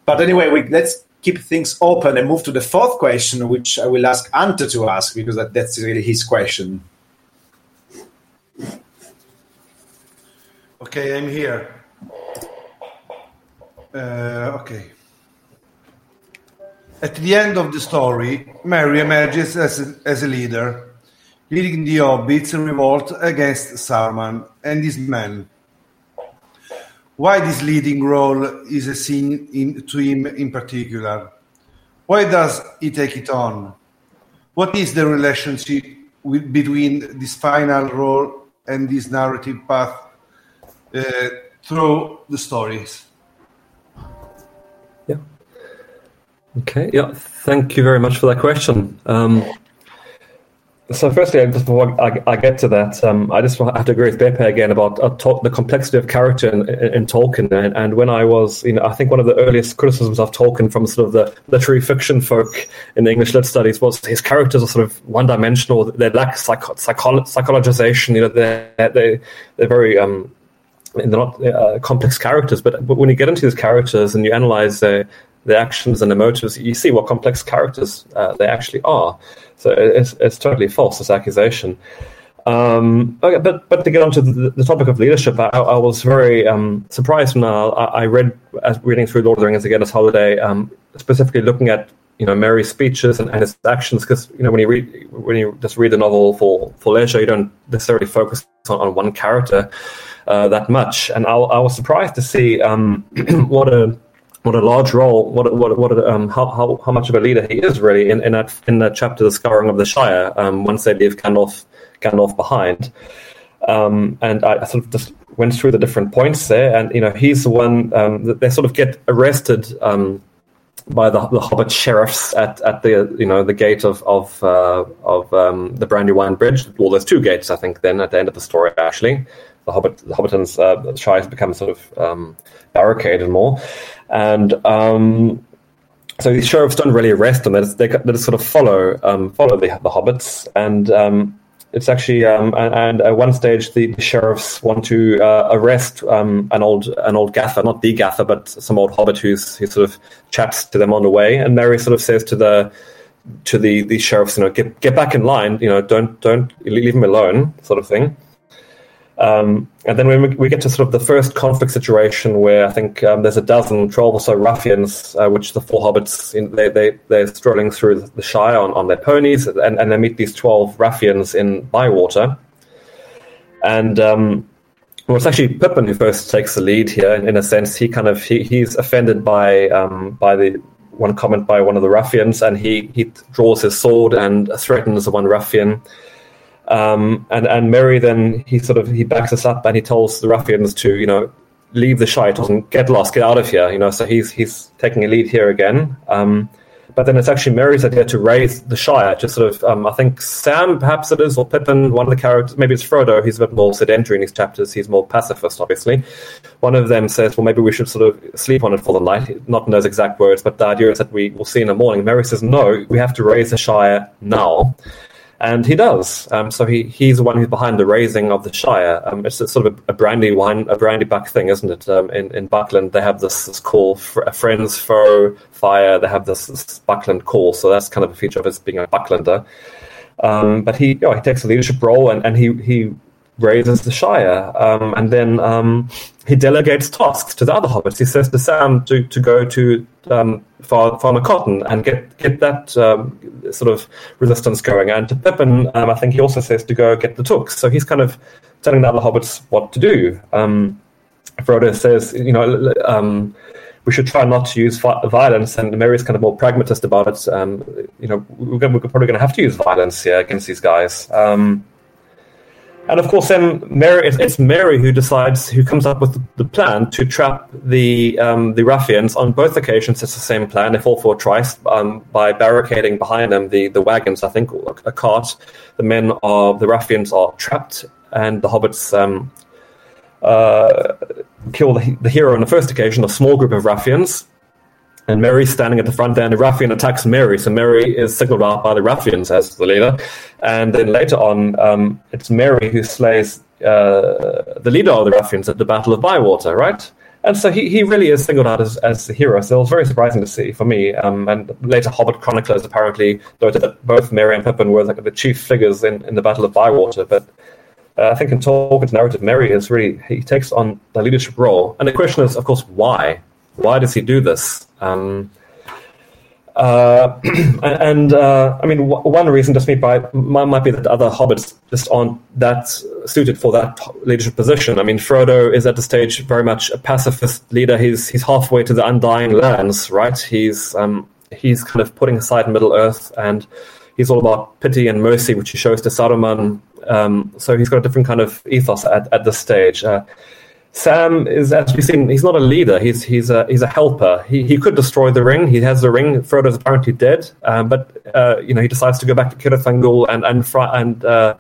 But anyway, we, let's keep things open and move to the fourth question, which I will ask Ante to ask because that, that's really his question. Ok, I'm here. Uh, ok. At the end of the story, Merry emerges as a, as a leader, leading the hobbits in revolt against Saruman and his men. Why this leading role is a sin in, to him in particular? Why does he take it on? What is the relationship with, between this final role and this narrative path uh, through the stories? Yeah. Okay. Yeah. Thank you very much for that question. Um, so, firstly, just before I, I get to that, um, I just have to agree with Beppe again about uh, talk, the complexity of character in, in, in Tolkien. And, and when I was, you know, I think one of the earliest criticisms of Tolkien from sort of the literary fiction folk in the English lit studies was his characters are sort of one-dimensional. They lack psycho- psycholo- psychologization. You know, they they they're very um, they're not uh, complex characters. But, but when you get into these characters and you analyze their the actions and the motives, you see what complex characters uh, they actually are. So it's, it's totally false, this accusation. Um, okay, but but to get onto the, the topic of leadership, I, I was very um, surprised when I, I read, as reading through Lord of the Rings again this holiday, um, specifically looking at you know Merry's speeches and, and his actions, because you know when you read when you just read the novel for, for leisure, you don't necessarily focus on, on one character uh, that much. And I, I was surprised to see um, what a What a large role! What what what um how, how how much of a leader he is really in, in that in that chapter, the Scouring of the Shire. Um, once they leave Gandalf Gandalf behind, um, and I sort of just went through the different points there, and you know he's the one um, that they sort of get arrested um by the, the Hobbit sheriffs at, at the you know the gate of of uh, of um, the Brandywine Bridge. Well, there's two gates I think. Then at the end of the story, actually, the Hobbit the Hobbitans uh, Shire becomes sort of um, barricaded more. And um, so these sheriffs don't really arrest them; they just, they, they just sort of follow um, follow the, the hobbits. And um, it's actually um, and, and at one stage the, the sheriffs want to uh, arrest um, an old an old gaffer, not the gaffer, but some old hobbit who's who sort of chats to them on the way. And Merry sort of says to the to the, the sheriffs, you know, get get back in line, you know, don't don't leave him alone, sort of thing. Um, and then when we, we get to sort of the first conflict situation where I think um, there's a dozen, twelve or so ruffians, uh, which the four hobbits, in, they, they, they're strolling through the Shire on, on their ponies, and, and they meet these twelve ruffians in Bywater. And um, well, it's actually Pippin who first takes the lead here. In, in a sense, he kind of he, he's offended by um, by the one comment by one of the ruffians, and he, he draws his sword and threatens the one ruffian. Um, and, and Merry then he sort of he backs us up and he tells the ruffians to you know leave the Shire, doesn't get lost, get out of here, you know. So he's he's taking a lead here again. Um, but then it's actually Merry's idea to raise the Shire, just sort of um, I think Sam perhaps it is or Pippin, one of the characters, maybe it's Frodo. He's a bit more sedentary in his chapters. He's more pacifist, obviously. One of them says, well, maybe we should sort of sleep on it for the night. Not in those exact words, but the idea is that we will see in the morning. Merry says, no, we have to raise the Shire now. And he does. Um, so he, he's the one who's behind the raising of the Shire. Um, it's a, sort of a, a Brandywine, a Brandybuck thing, isn't it? Um, in, in Buckland, they have this, this call, fr- friends, foe, fire. They have this, this Buckland call. So that's kind of a feature of us being a Bucklander. Um, but he you know, he takes a leadership role and, and he, he raises the Shire. Um, and then um, he delegates tasks to the other hobbits. He says to Sam to, to go to... Um, Farmer Cotton and get get that um, sort of resistance going. And to Pippin, um, I think he also says to go get the Tooks. So he's kind of telling the other hobbits what to do. Um, Frodo says, you know, um, we should try not to use violence. And Merry's kind of more pragmatist about it. Um, you know, we're, gonna, we're probably going to have to use violence here against these guys. Um, and of course, then Merry, it's, it's Merry who decides, who comes up with the plan to trap the um, the ruffians. On both occasions, it's the same plan. They fall for a trice um, by barricading behind them the, the wagons, I think, a, a cart. The men are, the ruffians are trapped, and the hobbits um, uh, kill the, the hero on the first occasion, a small group of ruffians. And Merry's standing at the front there, and the ruffian attacks Merry. So Merry is signaled out by the ruffians as the leader. And then later on, um, it's Merry who slays uh, the leader of the ruffians at the Battle of Bywater, right? And so he, he really is singled out as, as the hero. So it was very surprising to see for me. Um, and later Hobbit chroniclers apparently noted that both Merry and Pippin were like the chief figures in, in the Battle of Bywater. But Uh, I think in Tolkien's narrative, Merry is really, he takes on the leadership role. And the question is, of course, why? Why does he do this? Um, uh, and, uh, I mean, w- one reason just by, might be that other hobbits just aren't that suited for that leadership position. I mean, Frodo is at the stage very much a pacifist leader. He's he's halfway to the Undying Lands, right? He's um, he's kind of putting aside Middle-earth, and he's all about pity and mercy, which he shows to Saruman. Um, so he's got a different kind of ethos at, at this stage. Uh, Sam is, as we've seen, he's not a leader. He's he's a he's a helper. He he could destroy the ring. He has the ring. Frodo's apparently dead, um, but uh, you know he decides to go back to Cirith Ungol and and and, uh,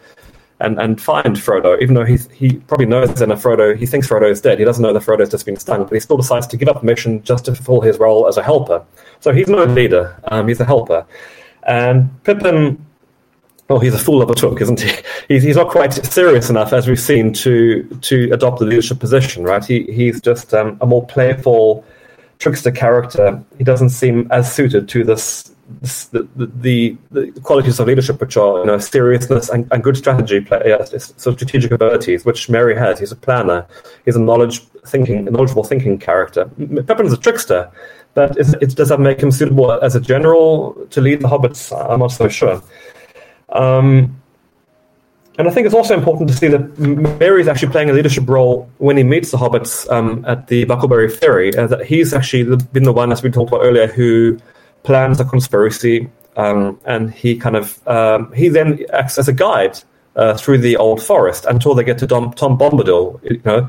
and and find Frodo, even though he he probably knows that Frodo he thinks Frodo is dead. He doesn't know that Frodo's just been stung, but he still decides to give up the mission just to fulfill his role as a helper. So he's no leader. Um, he's a helper, and Pippin. Oh, he's a fool of a took, isn't he? He's, he's not quite serious enough, as we've seen, to to adopt the leadership position, right? He he's just um, a more playful trickster character. He doesn't seem as suited to this, this the, the the qualities of leadership, which are you know seriousness and, and good strategy, play, yeah, so strategic abilities, which Merry has. He's a planner. He's a knowledge thinking, a knowledgeable thinking character. Pippin is a trickster, but is, it, does that make him suitable as a general to lead the hobbits? I'm not so sure. Um, and I think it's also important to see that Merry is actually playing a leadership role when he meets the hobbits um, at the Buckleberry Ferry. Uh, that he's actually been the one, as we talked about earlier, who plans a conspiracy, um, and he kind of um, he then acts as a guide uh, through the Old Forest until they get to Dom, Tom Bombadil. You know,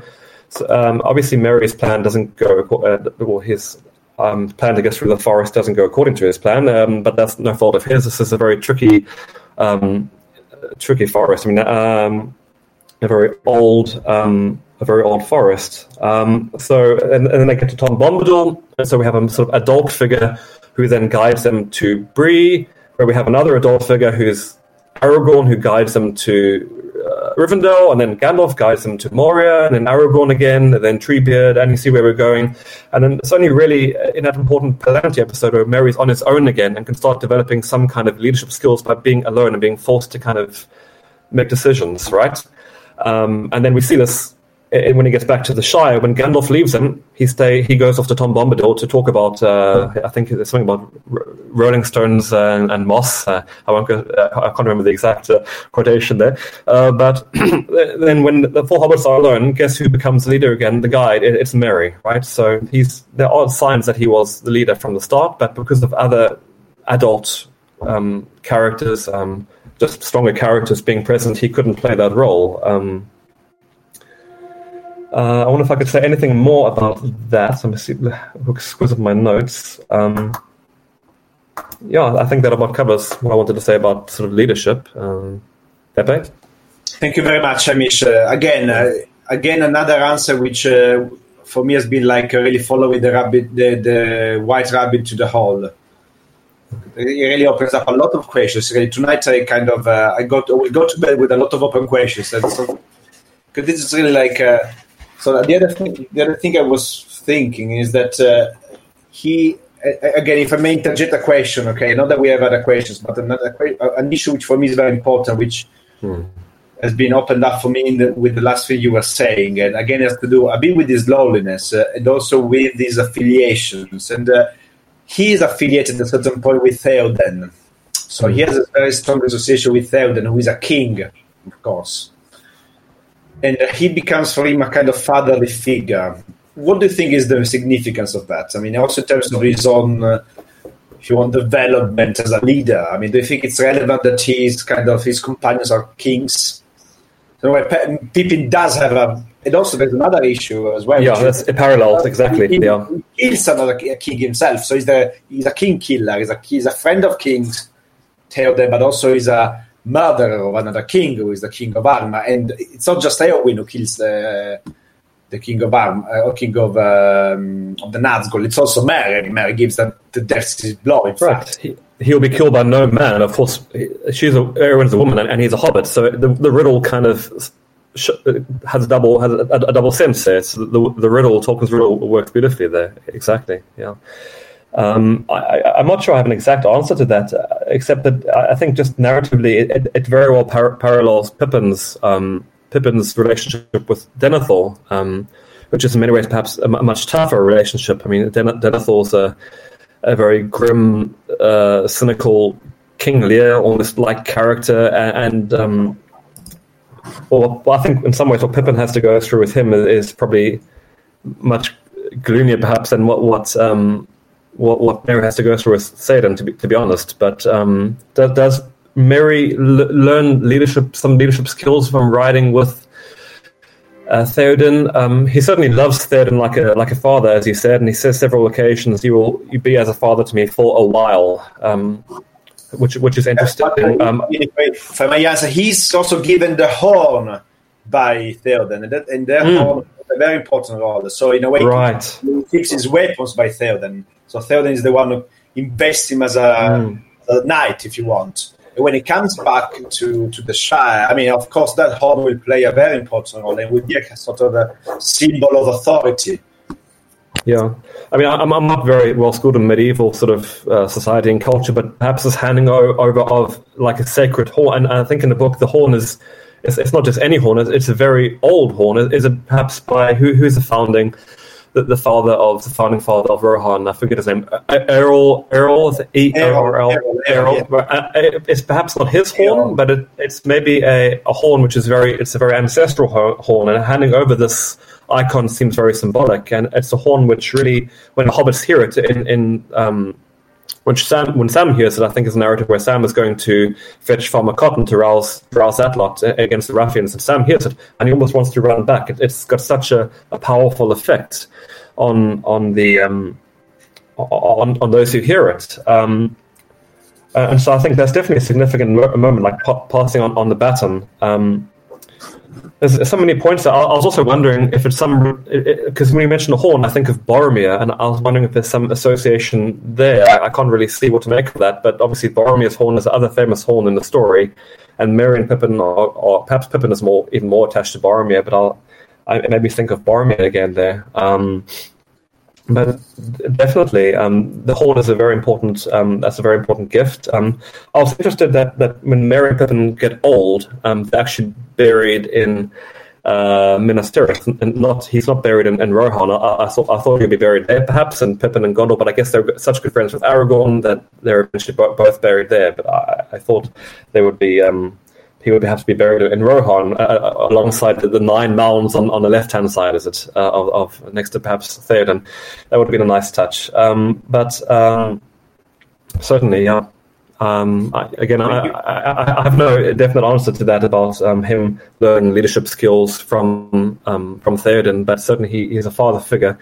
so, um, obviously Merry's plan doesn't go uh, well. His um, plan to get through the forest doesn't go according to his plan, um, but that's no fault of his. This is a very tricky. Um, tricky forest. I mean, um, a very old, um, a very old forest. Um, so, and, and then they get to Tom Bombadil, and so we have a sort of adult figure who then guides them to Bree, where we have another adult figure who's Aragorn, who guides them to uh, Rivendell, and then Gandalf guides them to Moria, and then Aragorn again, and then Treebeard, and you see where we're going. And then it's only really in that important Palantír episode where Merry's on his own again and can start developing some kind of leadership skills by being alone and being forced to kind of make decisions, right? Um, and then we see this in, when he gets back to the Shire. When Gandalf leaves him, he stay he goes off to Tom Bombadil to talk about, uh, I think there's something about r- rolling stones and, and moss. Uh, I won't go, uh, I can't remember the exact uh, quotation there. Uh, but then when the four hobbits are alone, guess who becomes the leader again? The guide. It, it's Merry, right? So he's there are signs that he was the leader from the start, but because of other adult um, characters, um, just stronger characters being present, he couldn't play that role. Um Uh, I wonder if I could say anything more about that. Let me see, squeeze up my notes. Um, yeah, I think that about covers what I wanted to say about sort of leadership. Um, Pepe? Thank you very much, Hamish. Uh, again, uh, again, another answer which uh, for me has been like really following the rabbit, the, the white rabbit to the hole. It really opens up a lot of questions. Really, tonight I kind of uh, I got we got to bed with a lot of open questions. Because so, this is really like. Uh, So the other thing, the other thing I was thinking is that uh, he, again, if I may interject a question, okay, not that we have other questions, but another an issue which for me is very important, which hmm. has been opened up for me in the, with the last thing you were saying, and again, it has to do a bit with this loneliness uh, and also with these affiliations. And uh, he is affiliated at a certain point with Théoden, so hmm. he has a very strong association with Théoden, who is a king, of course. And he becomes for him a kind of fatherly figure. What do you think is the significance of that? I mean, also in terms of his own, uh, if you want, development as a leader. I mean, do you think it's relevant that he's kind of his companions are kings? So Pippin does have a, and also there's another issue as well. Yeah, that's a parallel, exactly. He, yeah. he kills another king himself, so he's the he's a king killer. He's a he's a friend of kings, Théoden, but also he's a mother of another king who is the king of Arma, and it's not just Eowyn who kills the the king of Arma or king of um, of the Nazgul. It's also Merry. Merry gives the death his blow. In right, fact. He, he'll be killed by no man. Of course, she's a, Eowyn's a woman, and, and he's a hobbit. So the the riddle kind of sh- has double has a, a double sense there. So the the riddle, Tolkien's riddle, works beautifully there. Exactly. Yeah. Um, I, I'm not sure I have an exact answer to that, uh, except that I think just narratively it, it, it very well par- parallels Pippin's um, Pippin's relationship with Denethor, um, which is in many ways perhaps a m- much tougher relationship. I mean, Den- Denethor's a, a very grim, uh, cynical King Lear, almost like character, and, and um, well, I think in some ways what Pippin has to go through with him is, is probably much gloomier, perhaps, than what what um, what, what Merry has to go through with Théoden, to be to be honest. But um, does, does Merry l- learn leadership, some leadership skills from riding with uh, Théoden? Um, he certainly loves Théoden like a like a father, as you said, and he says several occasions, "You will you be as a father to me for a while." Um, Which which is interesting. Um, if I may answer, he's also given the horn by Théoden, and that and their mm. horn is a very important role. So in a way, right. he keeps his weapons by Théoden. So Théoden is the one who invests him as a, mm. a knight, if you want. And when he comes back to, to the Shire, I mean, of course, that horn will play a very important role and will be a sort of a symbol of authority. Yeah, I mean, I'm I'm not very well schooled in medieval sort of uh, society and culture, but perhaps this handing over of like a sacred horn, and I think in the book the horn is, it's, it's not just any horn; it's, it's a very old horn. Is it perhaps by who who's the founding, the, the father of the founding father of Rohan? I forget his name. Errol Errol E R L Errol. It's perhaps not his horn, but it, it's maybe a, a horn which is very it's a very ancestral horn, and handing over this icon seems very symbolic, and it's a horn which really, when the hobbits hear it, in, in um, which Sam, when Sam hears it, I think is a narrative where Sam is going to fetch Farmer Cotton to rouse, rouse that lot against the ruffians, and Sam hears it, and he almost wants to run back. It, it's got such a, a powerful effect on on the um, on on those who hear it. Um, and so I think that's definitely a significant moment, like po- passing on, on the baton. Um, There's so many points that I was also wondering if it's some, because when you mentioned the horn, I think of Boromir, and I was wondering if there's some association there. I can't really see what to make of that, but obviously Boromir's horn is the other famous horn in the story, and Merry and Pippin, or, or perhaps Pippin is more even more attached to Boromir, but I'll, I, it made me think of Boromir again there. Um, but definitely, um, the horn is a very important, um, that's a very important gift. Um, I was interested that, that when Merry and Pippin get old, um, they're actually buried in uh, Minas Tirith, and not he's not buried in, in Rohan. I, I thought I thought he'd be buried there, perhaps, and Pippin and Gondor, but I guess they're such good friends with Aragorn that they're eventually both buried there, but I, I thought they would be... Um, he would have to be buried in Rohan, uh, alongside the, the nine mounds on, on the left-hand side, is it, uh, of, of next to perhaps Théoden. That would have been a nice touch. Um, but um, certainly, yeah. Um, I, again, I, I, I have no definite answer to that about um, him learning leadership skills from um, from Théoden, but certainly he, he's a father figure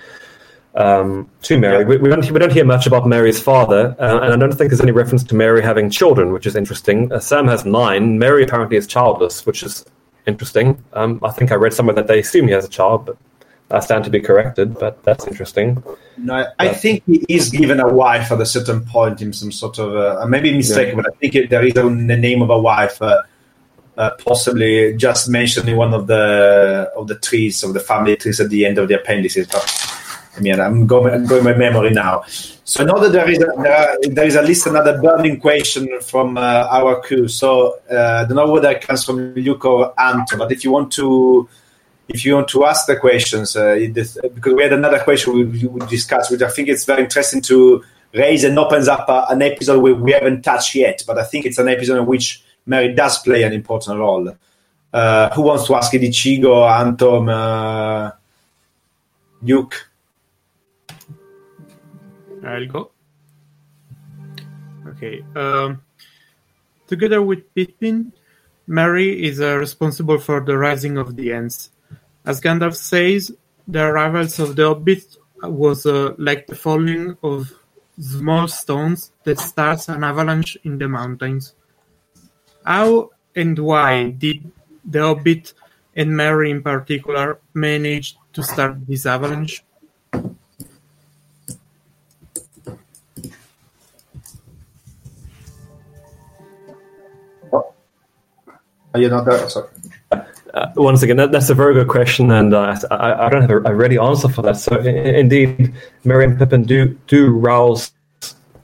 um, to Merry. We, we, don't, we don't hear much about Merry's father, uh, and I don't think there's any reference to Merry having children, which is interesting. Uh, Sam has nine. Merry apparently is childless, which is interesting. Um, I think I read somewhere that they assume he has a child, but I stand to be corrected, but that's interesting. No, I but, think he is given a wife at a certain point in some sort of, uh, maybe mistaken, yeah. But I think it, there is a, the name of a wife, uh, uh, possibly just mentioned in one of the of the trees, of the family trees at the end of the appendices, but I mean, I'm going, I'm going by memory now. So I know that there is, a, there, are, there is at least another burning question from uh, our crew. So uh, I don't know whether it comes from Luke or Anton, but if you want to, if you want to ask the questions, uh, this, because we had another question we, we discussed, which I think it's very interesting to raise and opens up a, an episode we, we haven't touched yet, but I think it's an episode in which Merry does play an important role. Uh, who wants to ask it? Ichigo, Anton, uh, Luke? I'll go. Okay. Um, together with Pippin, Merry is uh, responsible for the rising of the Ents. As Gandalf says, the arrivals of the Hobbits was uh, like the falling of small stones that starts an avalanche in the mountains. How and why did the Hobbit, and Merry in particular, manage to start this avalanche? Are you not there? Sorry. Uh, once again, that, that's a very good question, and uh, I, I don't have a, a ready answer for that. So, in, indeed, Merry and Pippin do do rouse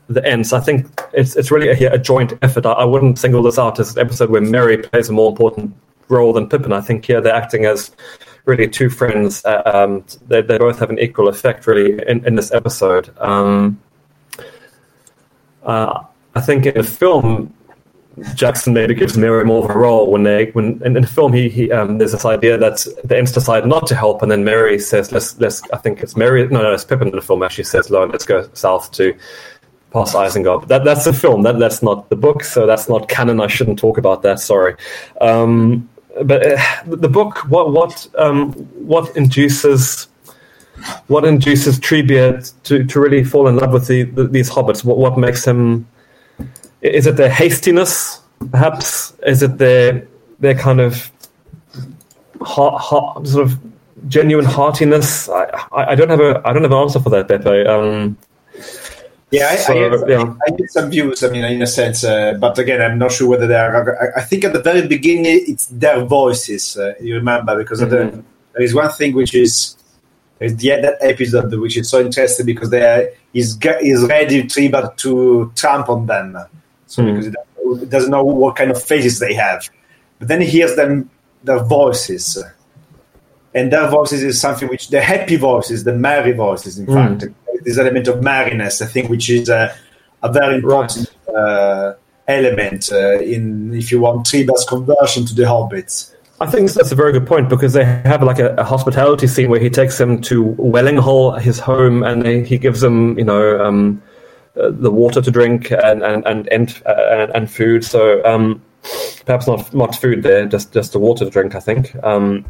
the Ents. I think it's it's really a, a joint effort. I, I wouldn't single this out as an episode where Merry plays a more important role than Pippin. I think here yeah, they're acting as really two friends. Uh, um, they, they both have an equal effect, really, in, in this episode. Um, uh, I think in the film, Jackson later gives Merry more of a role. When they, when in, in the film, he, he um, there's this idea that the Ents decide not to help, and then Merry says, "Let's, let's." I think it's Merry. No, no, it's Pippin in the film actually says, "No, let's go south to." Past Isengard. That, that's the film. That, that's not the book, so that's not canon. I shouldn't talk about that. Sorry, um, but uh, the book. What what um, what induces what induces Treebeard to, to really fall in love with the, the, these hobbits? What what makes him? Is it their hastiness? Perhaps is it their their kind of heart, heart, sort of genuine heartiness? I, I, I don't have a I don't have an answer for that, Beppe. Um, Yeah, I, so, I, had, yeah. I, I had some views, I mean, in a sense, uh, but again, I'm not sure whether they are... I, I think at the very beginning, it's their voices, uh, you remember, because mm-hmm. the, there is one thing which is... is yeah, that episode which is so interesting because they are, is, is ready, Treebeard, to tramp on them. So mm-hmm. because it doesn't know what kind of faces they have. But then he hears them, their voices. And their voices is something which... The happy voices, the merry voices, in mm-hmm. fact... This element of merriness, I think, which is a, a very important uh, element uh, in, if you want, Treebeard's conversion to the hobbits. I think that's a very good point because they have like a, a hospitality scene where he takes them to Wellinghall, his home, and they, he gives them, you know, um, uh, the water to drink and and and and, uh, and, and food. So um, perhaps not not food there, just just the water to drink, I think. Um,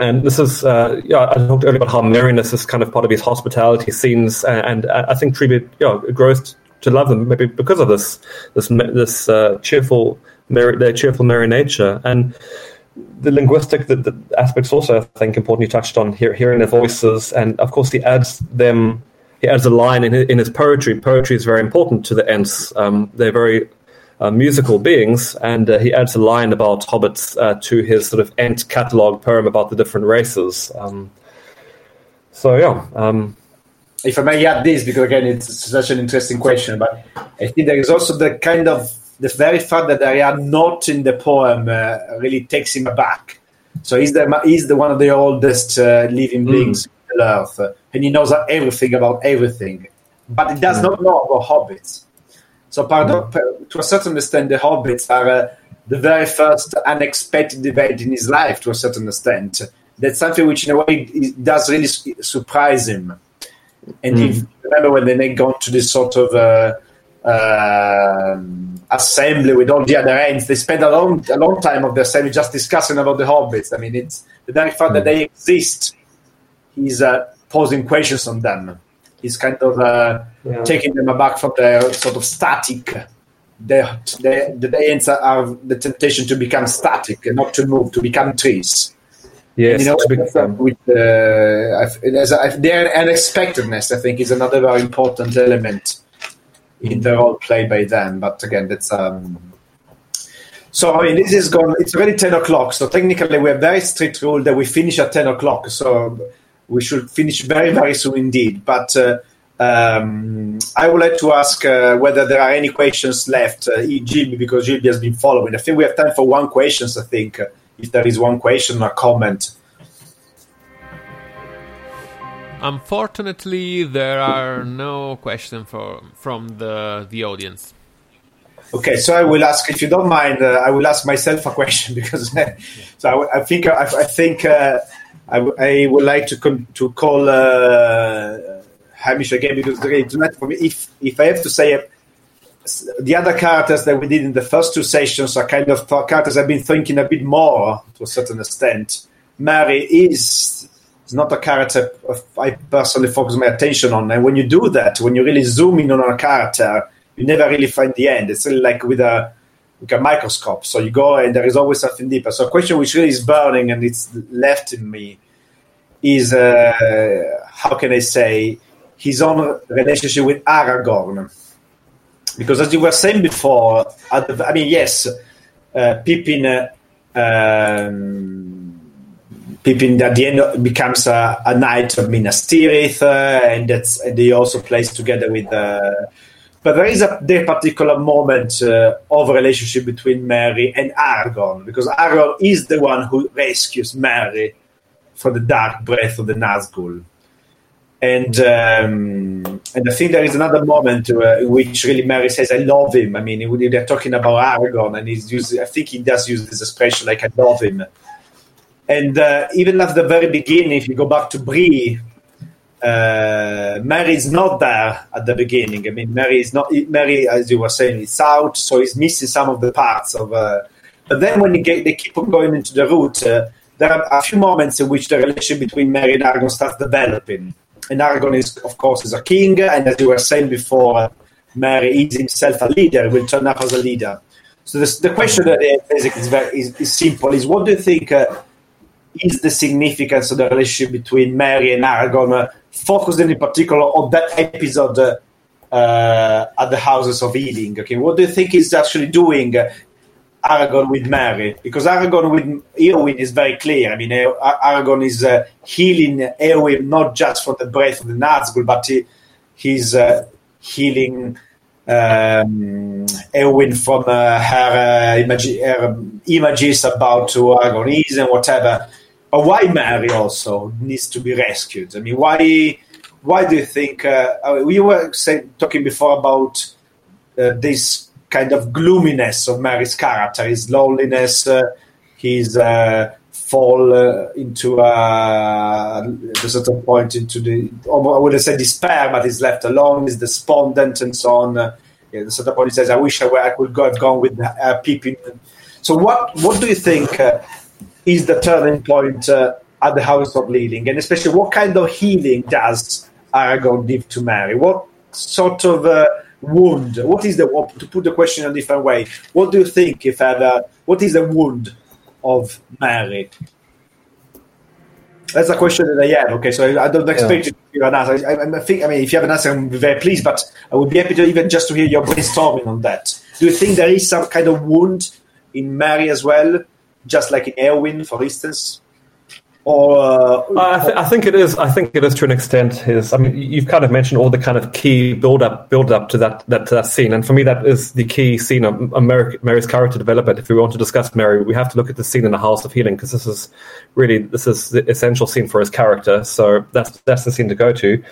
And this is, uh, yeah, I talked earlier about how merriness is kind of part of these hospitality scenes, and, and I think Treebeard, you know, grows to love them maybe because of this, this, this uh, cheerful, merry, their cheerful merry nature, and the linguistic the, the aspects also I think important. You touched on hear, hearing their voices, and of course he adds them. He adds a line in his, in his poetry. Poetry is very important to the Ents. Um, they're very Uh, musical beings, and uh, he adds a line about hobbits uh, to his sort of Ent catalogue poem about the different races. Um, so, yeah. Um, if I may add this, because again, it's such an interesting question, but I think there is also the kind of, the very fact that they are not in the poem uh, really takes him aback. So he's the, he's the one of the oldest uh, living beings mm. on Earth, uh, and he knows everything about everything, but he does mm. not know about hobbits. So, pardon, to a certain extent, the hobbits are uh, the very first unexpected event in his life, to a certain extent. That's something which, in a way, does really su- surprise him. And mm. if you remember when they go to this sort of uh, uh, assembly with all the other Ents, they spend a long a long time of their assembly just discussing about the hobbits. I mean, it's the very fact mm. that they exist, he's uh, posing questions on them. He's kind of uh, yeah. taking them aback from their sort of static. The, the, the Ents are the temptation to become static and not to move, to become trees. Yes, you know, become. With, uh, a, their unexpectedness, I think, is another very important element in the role played by them. But again, that's. Um... So, I mean, this is gone. It's already ten o'clock. So, technically, we have very strict rule that we finish at ten o'clock. So. We should finish very, very soon indeed. But uh, um, I would like to ask uh, whether there are any questions left, uh, Gilby, because Gilby has been following. I think we have time for one question, I think, uh, if there is one question or comment. Unfortunately, there are no questions from the, the audience. Okay, so I will ask, if you don't mind, uh, I will ask myself a question, because so I, I think... I, I think uh, I, w- I would like to com- to call uh, Hamish again because it's not for me. If if I have to say it, the other characters that we did in the first two sessions are kind of characters I've been thinking a bit more to a certain extent. Merry is, is not a character I personally focus my attention on, and when you do that, when you really zoom in on a character, you never really find the end. It's really like with a like a microscope, so you go and there is always something deeper. So a question which really is burning and it's left in me is, uh, how can I say, his own relationship with Aragorn. Because as you were saying before, at the, I mean, yes, uh, Pippin, uh, um, Pippin at the end becomes a, a knight of Minas Tirith, uh, and, that's, and he also plays together with... Uh, But there is a very particular moment uh, of relationship between Merry and Aragorn, because Aragorn is the one who rescues Merry from the dark breath of the Nazgul. And um, and I think there is another moment uh, in which really Merry says, I love him. I mean, they're talking about Aragorn, and he's used, I think he does use this expression, like, I love him. And uh, even at the very beginning, if you go back to Bree, uh, Merry is not there at the beginning. I mean, Merry is not, Merry, as you were saying, is out, so he's missing some of the parts of. Uh, but then when you get, they keep on going into the route, uh, there are a few moments in which the relation between Merry and Aragorn starts developing. And Aragorn is, of course, is a king, and as you were saying before, Merry is himself a leader, will turn up as a leader. So this, the question that is, is, very, is, is simple is, what do you think uh, is the significance of the relationship between Merry and Aragorn, uh, focusing in particular on that episode uh, uh, at the Houses of Ealing? Okay, what do you think is actually doing uh, Aragorn with Merry? Because Aragorn with Eowyn is very clear. I mean, Aragorn is uh, healing Eowyn not just from the breath of the Nazgul, but he, he's uh, healing um, Eowyn from uh, her, uh, imagi- her images about who Aragorn is and whatever. But why Merry also needs to be rescued? I mean, why? Why do you think uh, we were say, talking before about uh, this? Kind of gloominess of Merry's character, his loneliness, uh, his uh, fall uh, into uh, at a certain point into the, I wouldn't say despair, but he's left alone, he's despondent and so on. Uh, yeah, at a certain point he says, I wish I were, I could go, have gone with uh, Pippin. So what, what do you think uh, is the turning point uh, at the House of Ealing? And especially what kind of healing does Aragorn give to Merry? What sort of... Uh, wound, what is the, to put the question in a different way, what do you think, if ever, what is the wound of Merry? That's a question that I have. Okay, so I don't expect yeah. you to give an answer. I, I think, I mean, if you have an answer, I'm very pleased, but I would be happy to even just to hear your brainstorming on that. Do you think there is some kind of wound in Merry as well, just like in Eowyn, for instance? Or, uh, I, th- I think it is. I think it is to an extent. His. I mean, you've kind of mentioned all the kind of key build up, build up to that that, to that scene, and for me, that is the key scene of, of Merry, Merry's character development. If we want to discuss Merry, we have to look at the scene in the House of Healing, because this is really this is the essential scene for his character. So that's that's the scene to go to.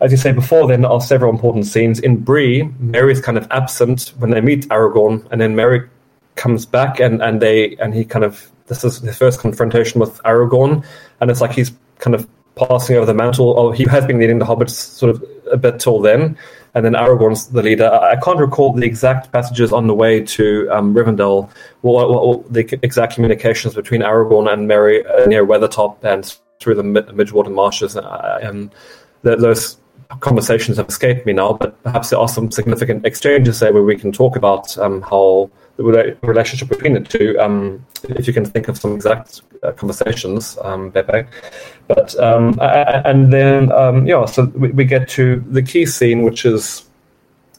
As you say before, then there are several important scenes in Bree. Merry is kind of absent when they meet Aragorn, and then Merry comes back, and, and they and he kind of. This is his first confrontation with Aragorn, and it's like he's kind of passing over the mantle, or he has been leading the hobbits sort of a bit till then, and then Aragorn's the leader. I can't recall the exact passages on the way to um, Rivendell, or, or, or the exact communications between Aragorn and Merry near Weathertop and through the Mid- Midgewater marshes. And the, those conversations have escaped me now, but perhaps there are some significant exchanges there where we can talk about um, how... the relationship between the two, um, if you can think of some exact uh, conversations, um, Bebe. But, um, I, and then, um, yeah, so we, we get to the key scene, which is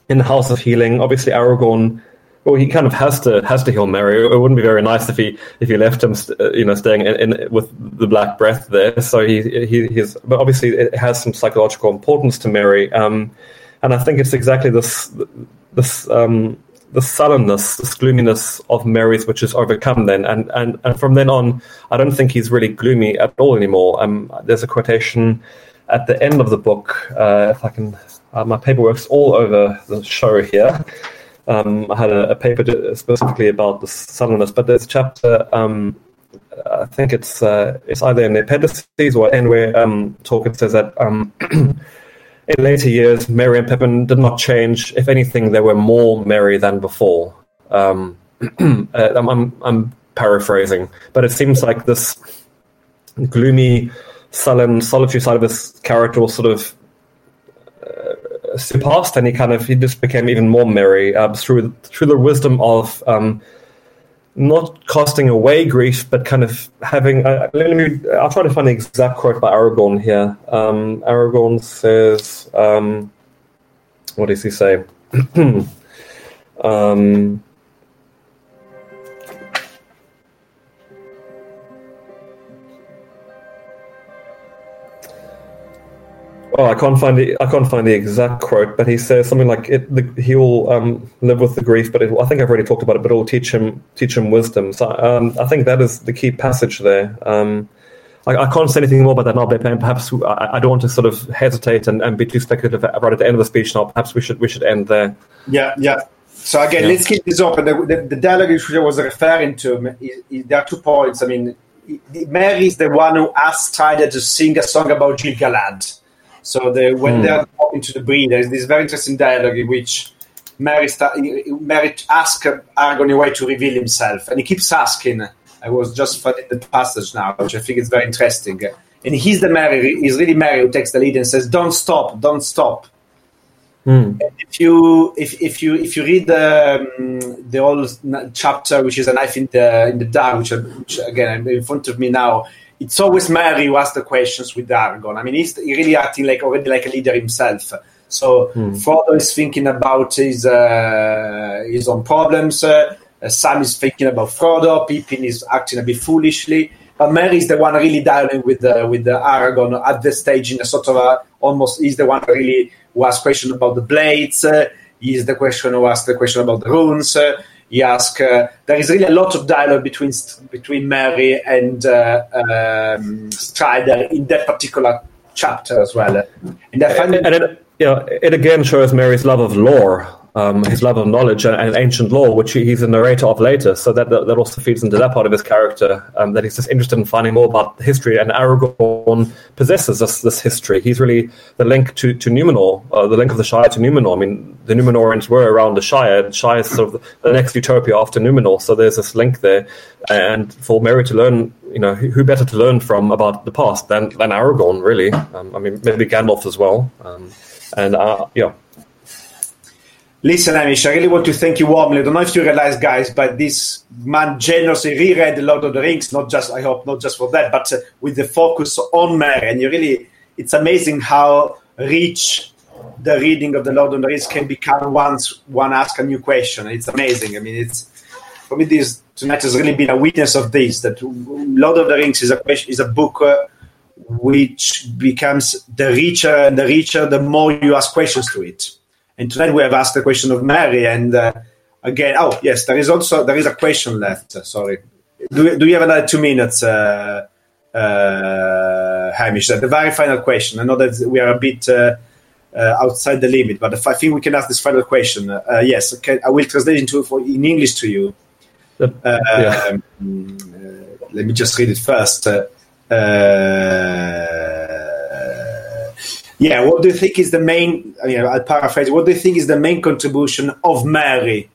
in the House of Healing. Obviously, Aragorn, well, he kind of has to has to heal Merry. It wouldn't be very nice if he if he left him, uh, you know, staying in, in with the black breath there. So he, he he's, but obviously it has some psychological importance to Merry. Um, and I think it's exactly this, this, um, the sullenness, this gloominess of Merry's, which is overcome then. And, and, and from then on, I don't think he's really gloomy at all anymore. Um, there's a quotation at the end of the book. Uh, if I can, uh, my paperwork's all over the show here. Um, I had a, a paper specifically about the sullenness, but there's a chapter, um, I think it's uh, it's either in the appendices or end where um, Tolkien says that um, in later years, Merry and Pippin did not change. If anything, they were more merry than before. Um, uh, I'm, I'm paraphrasing, but it seems like this gloomy, sullen, solitary side of his character was sort of uh, surpassed, and he kind of he just became even more merry uh, through through the wisdom of. Um, Not casting away grief, but kind of having. Uh, let me. I'll try to find the exact quote by Aragorn here. Um, Aragorn says, um, "What does he say?" um, oh, I can't find the I can't find the exact quote, but he says something like it, the, he will um, live with the grief, but it, I think I've already talked about it. But it will teach him teach him wisdom. So um, I think that is the key passage there. Um, I, I can't say anything more about that now, but perhaps I, I don't want to sort of hesitate and, and be too speculative right at the end of the speech. Now, perhaps we should we should end there. Yeah, yeah. So again, yeah. Let's keep this open. The, the, the dialogue which I was referring to, is, is, there are two points. I mean, Merry is the one who asks Tyler to sing a song about Gilgalad. So the, when hmm. they're talking to the Bree, there's this very interesting dialogue in which Merry, start, Merry asks Aragorn a way to reveal himself. And he keeps asking. I was just finding the passage now, which I think is very interesting. And he's the Merry, he's really Merry who takes the lead and says, don't stop, don't stop. Mm. If you if if you if you read the um, the whole chapter, which is a knife in the in the dark, which, which again in front of me now, it's always Merry who asks the questions with Aragorn. I mean, he's really acting like already like a leader himself. So mm. Frodo is thinking about his uh, his own problems. Uh, Sam is thinking about Frodo. Pippin is acting a bit foolishly. But Merry is the one really dialing with uh, with uh, Aragorn at this stage in a sort of a, almost he's the one really who asks questions about the blades. Uh, he is the question who asks the question about the runes. Uh, he asks. Uh, there is really a lot of dialogue between between Merry and uh, um, Strider in that particular chapter as well. And I find and, and it, you know, it again shows Merry's love of lore. Um, his love of knowledge and, and ancient lore, which he, he's a narrator of later, so that, that that also feeds into that part of his character, um, that he's just interested in finding more about history, and Aragorn possesses this, this history. He's really the link to, to Numenor, uh, the link of the Shire to Numenor. I mean, the Numenorians were around the Shire, and Shire is sort of the next utopia after Numenor, so there's this link there, and for Merry to learn, you know, who better to learn from about the past than, than Aragorn, really. Um, I mean, maybe Gandalf as well, um, and, uh, yeah. Listen, Hamish, I really want to thank you warmly. I don't know if you realize, guys, but this man generously reread Lord of the Rings, not just, I hope, not just for that, but uh, with the focus on Merry. And you really, it's amazing how rich the reading of the Lord of the Rings can become once one asks a new question. It's amazing. I mean, it's for me, this tonight has really been a witness of this, that Lord of the Rings is a, is a book uh, which becomes the richer and the richer the more you ask questions to it. And tonight we have asked the question of Merry, and uh, again, oh yes, there is also there is a question left. Uh, sorry, do do you have another two minutes, uh, uh, Hamish? The very final question. I know that we are a bit uh, uh, outside the limit, but if I think we can ask this final question. Uh, yes, okay, I will translate into for, in English to you. Uh, yeah. um, uh, let me just read it first. Uh, uh, Yeah, what do you think is the main, I mean, I'll paraphrase, what do you think is the main contribution of Merry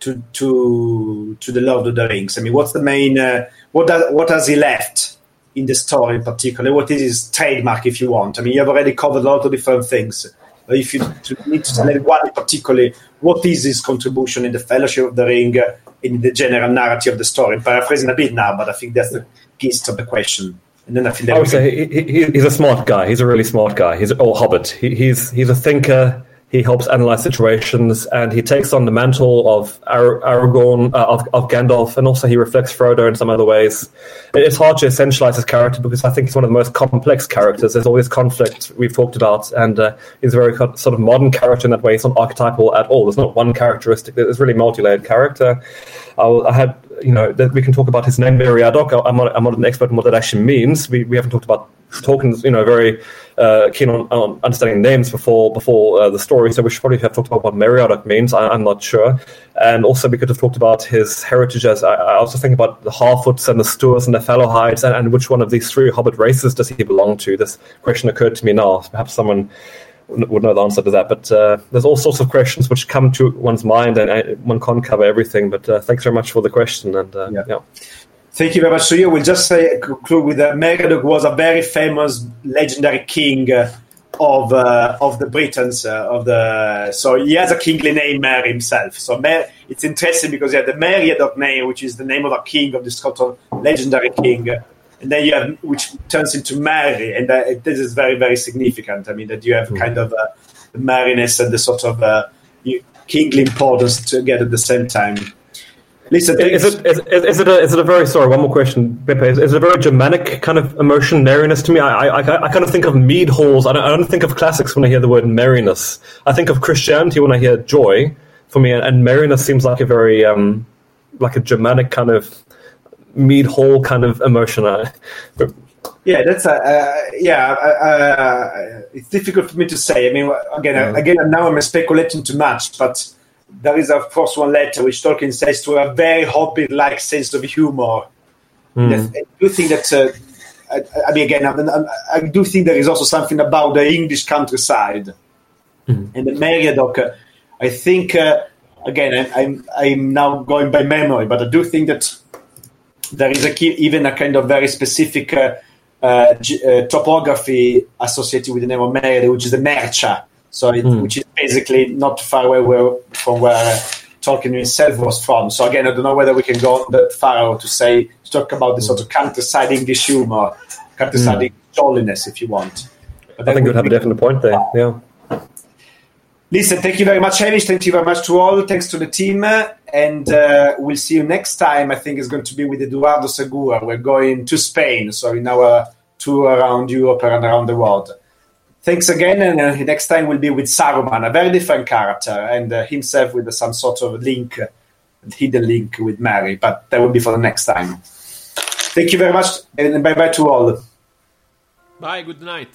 to to to the Lord of the Rings? I mean, what's the main, uh, what does what has he left in the story in particular? What is his trademark, if you want? I mean, you have already covered a lot of different things. But if you need to select one particularly, what is his contribution in the Fellowship of the Ring, uh, in the general narrative of the story? I'm paraphrasing a bit now, but I think that's the gist of the question. And then I, feel I would say he, he, he's a smart guy. He's a really smart guy. He's an old hobbit. He, he's he's a thinker. He helps analyze situations, and he takes on the mantle of Ar- Aragorn, uh, of, of Gandalf, and also he reflects Frodo in some other ways. It's hard to essentialize his character because I think he's one of the most complex characters. There's always conflict we've talked about, and uh, he's a very co- sort of modern character in that way. He's not archetypal at all. There's not one characteristic. There's really multi-layered character. I, I had, you know, that we can talk about his name, Meriadoc. I'm not, I'm not an expert on what that actually means. We we haven't talked about Tolkien's, you know, very uh, keen on, on understanding names before before uh, the story, so we should probably have talked about what Meriadoc means. I, I'm not sure. And also we could have talked about his heritage. As I, I also think about the Harfoots and the Sturs and the Fellowhides, and, and which one of these three hobbit races does he belong to? This question occurred to me now. Perhaps someone would know the answer to that, but uh, there's all sorts of questions which come to one's mind, and I, one can't cover everything, but uh, thanks very much for the question. And uh, yeah. yeah. Thank you very much. So yeah, we'll just say, conclude with that Meriadoc was a very famous, legendary king uh, of uh, of the Britons. Uh, of the So he has a kingly name, Merry himself. So Mer- it's interesting because you have the Meriadoc name, which is the name of a king, of the Scottish legendary king, and then you have, which turns into Merry, and that, this is very, very significant. I mean, that you have mm-hmm. kind of uh, the merriness and the sort of uh, kingly importance together at the same time. Lisa, is, is it is, is it a, is it a very sorry one more question, Pepe? Is, is it a very Germanic kind of emotion, merriness to me? I I I kind of think of mead halls. I don't I don't think of classics when I hear the word merriness. I think of Christianity when I hear joy. For me, and, and merriness seems like a very um like a Germanic kind of mead hall kind of emotion. I, but, Yeah, that's a, uh, yeah. Uh, it's difficult for me to say. I mean, again, yeah. again, now I'm speculating too much, but there is, of course, one letter which Tolkien says to a very Hobbit-like sense of humor. Mm. Yes, I do think that. Uh, I, I mean, again, I, mean, I do think there is also something about the English countryside mm. and the Meriadoc. I think uh, again, I, I'm I'm now going by memory, but I do think that there is a key, even a kind of very specific. Uh, Uh, g- uh, topography associated with the name of Merry, which is the Mercia, so it, mm. which is basically not far away where, from where uh, Tolkien himself was from. So again, I don't know whether we can go that far out to say to talk about the sort of countryside English humor, countryside mm. jolliness, if you want. But I think we'd have a definite point there. Yeah. Listen, thank you very much, Hamish. Thank you very much to all. Thanks to the team, and uh, we'll see you next time. I think it's going to be with Eduardo Segura. We're going to Spain, so in our tour around Europe and around the world. Thanks again, and uh, next time we'll be with Saruman, a very different character, and uh, himself with some sort of link, hidden link with Merry, but that will be for the next time. Thank you very much, and bye-bye to all. Bye, good night.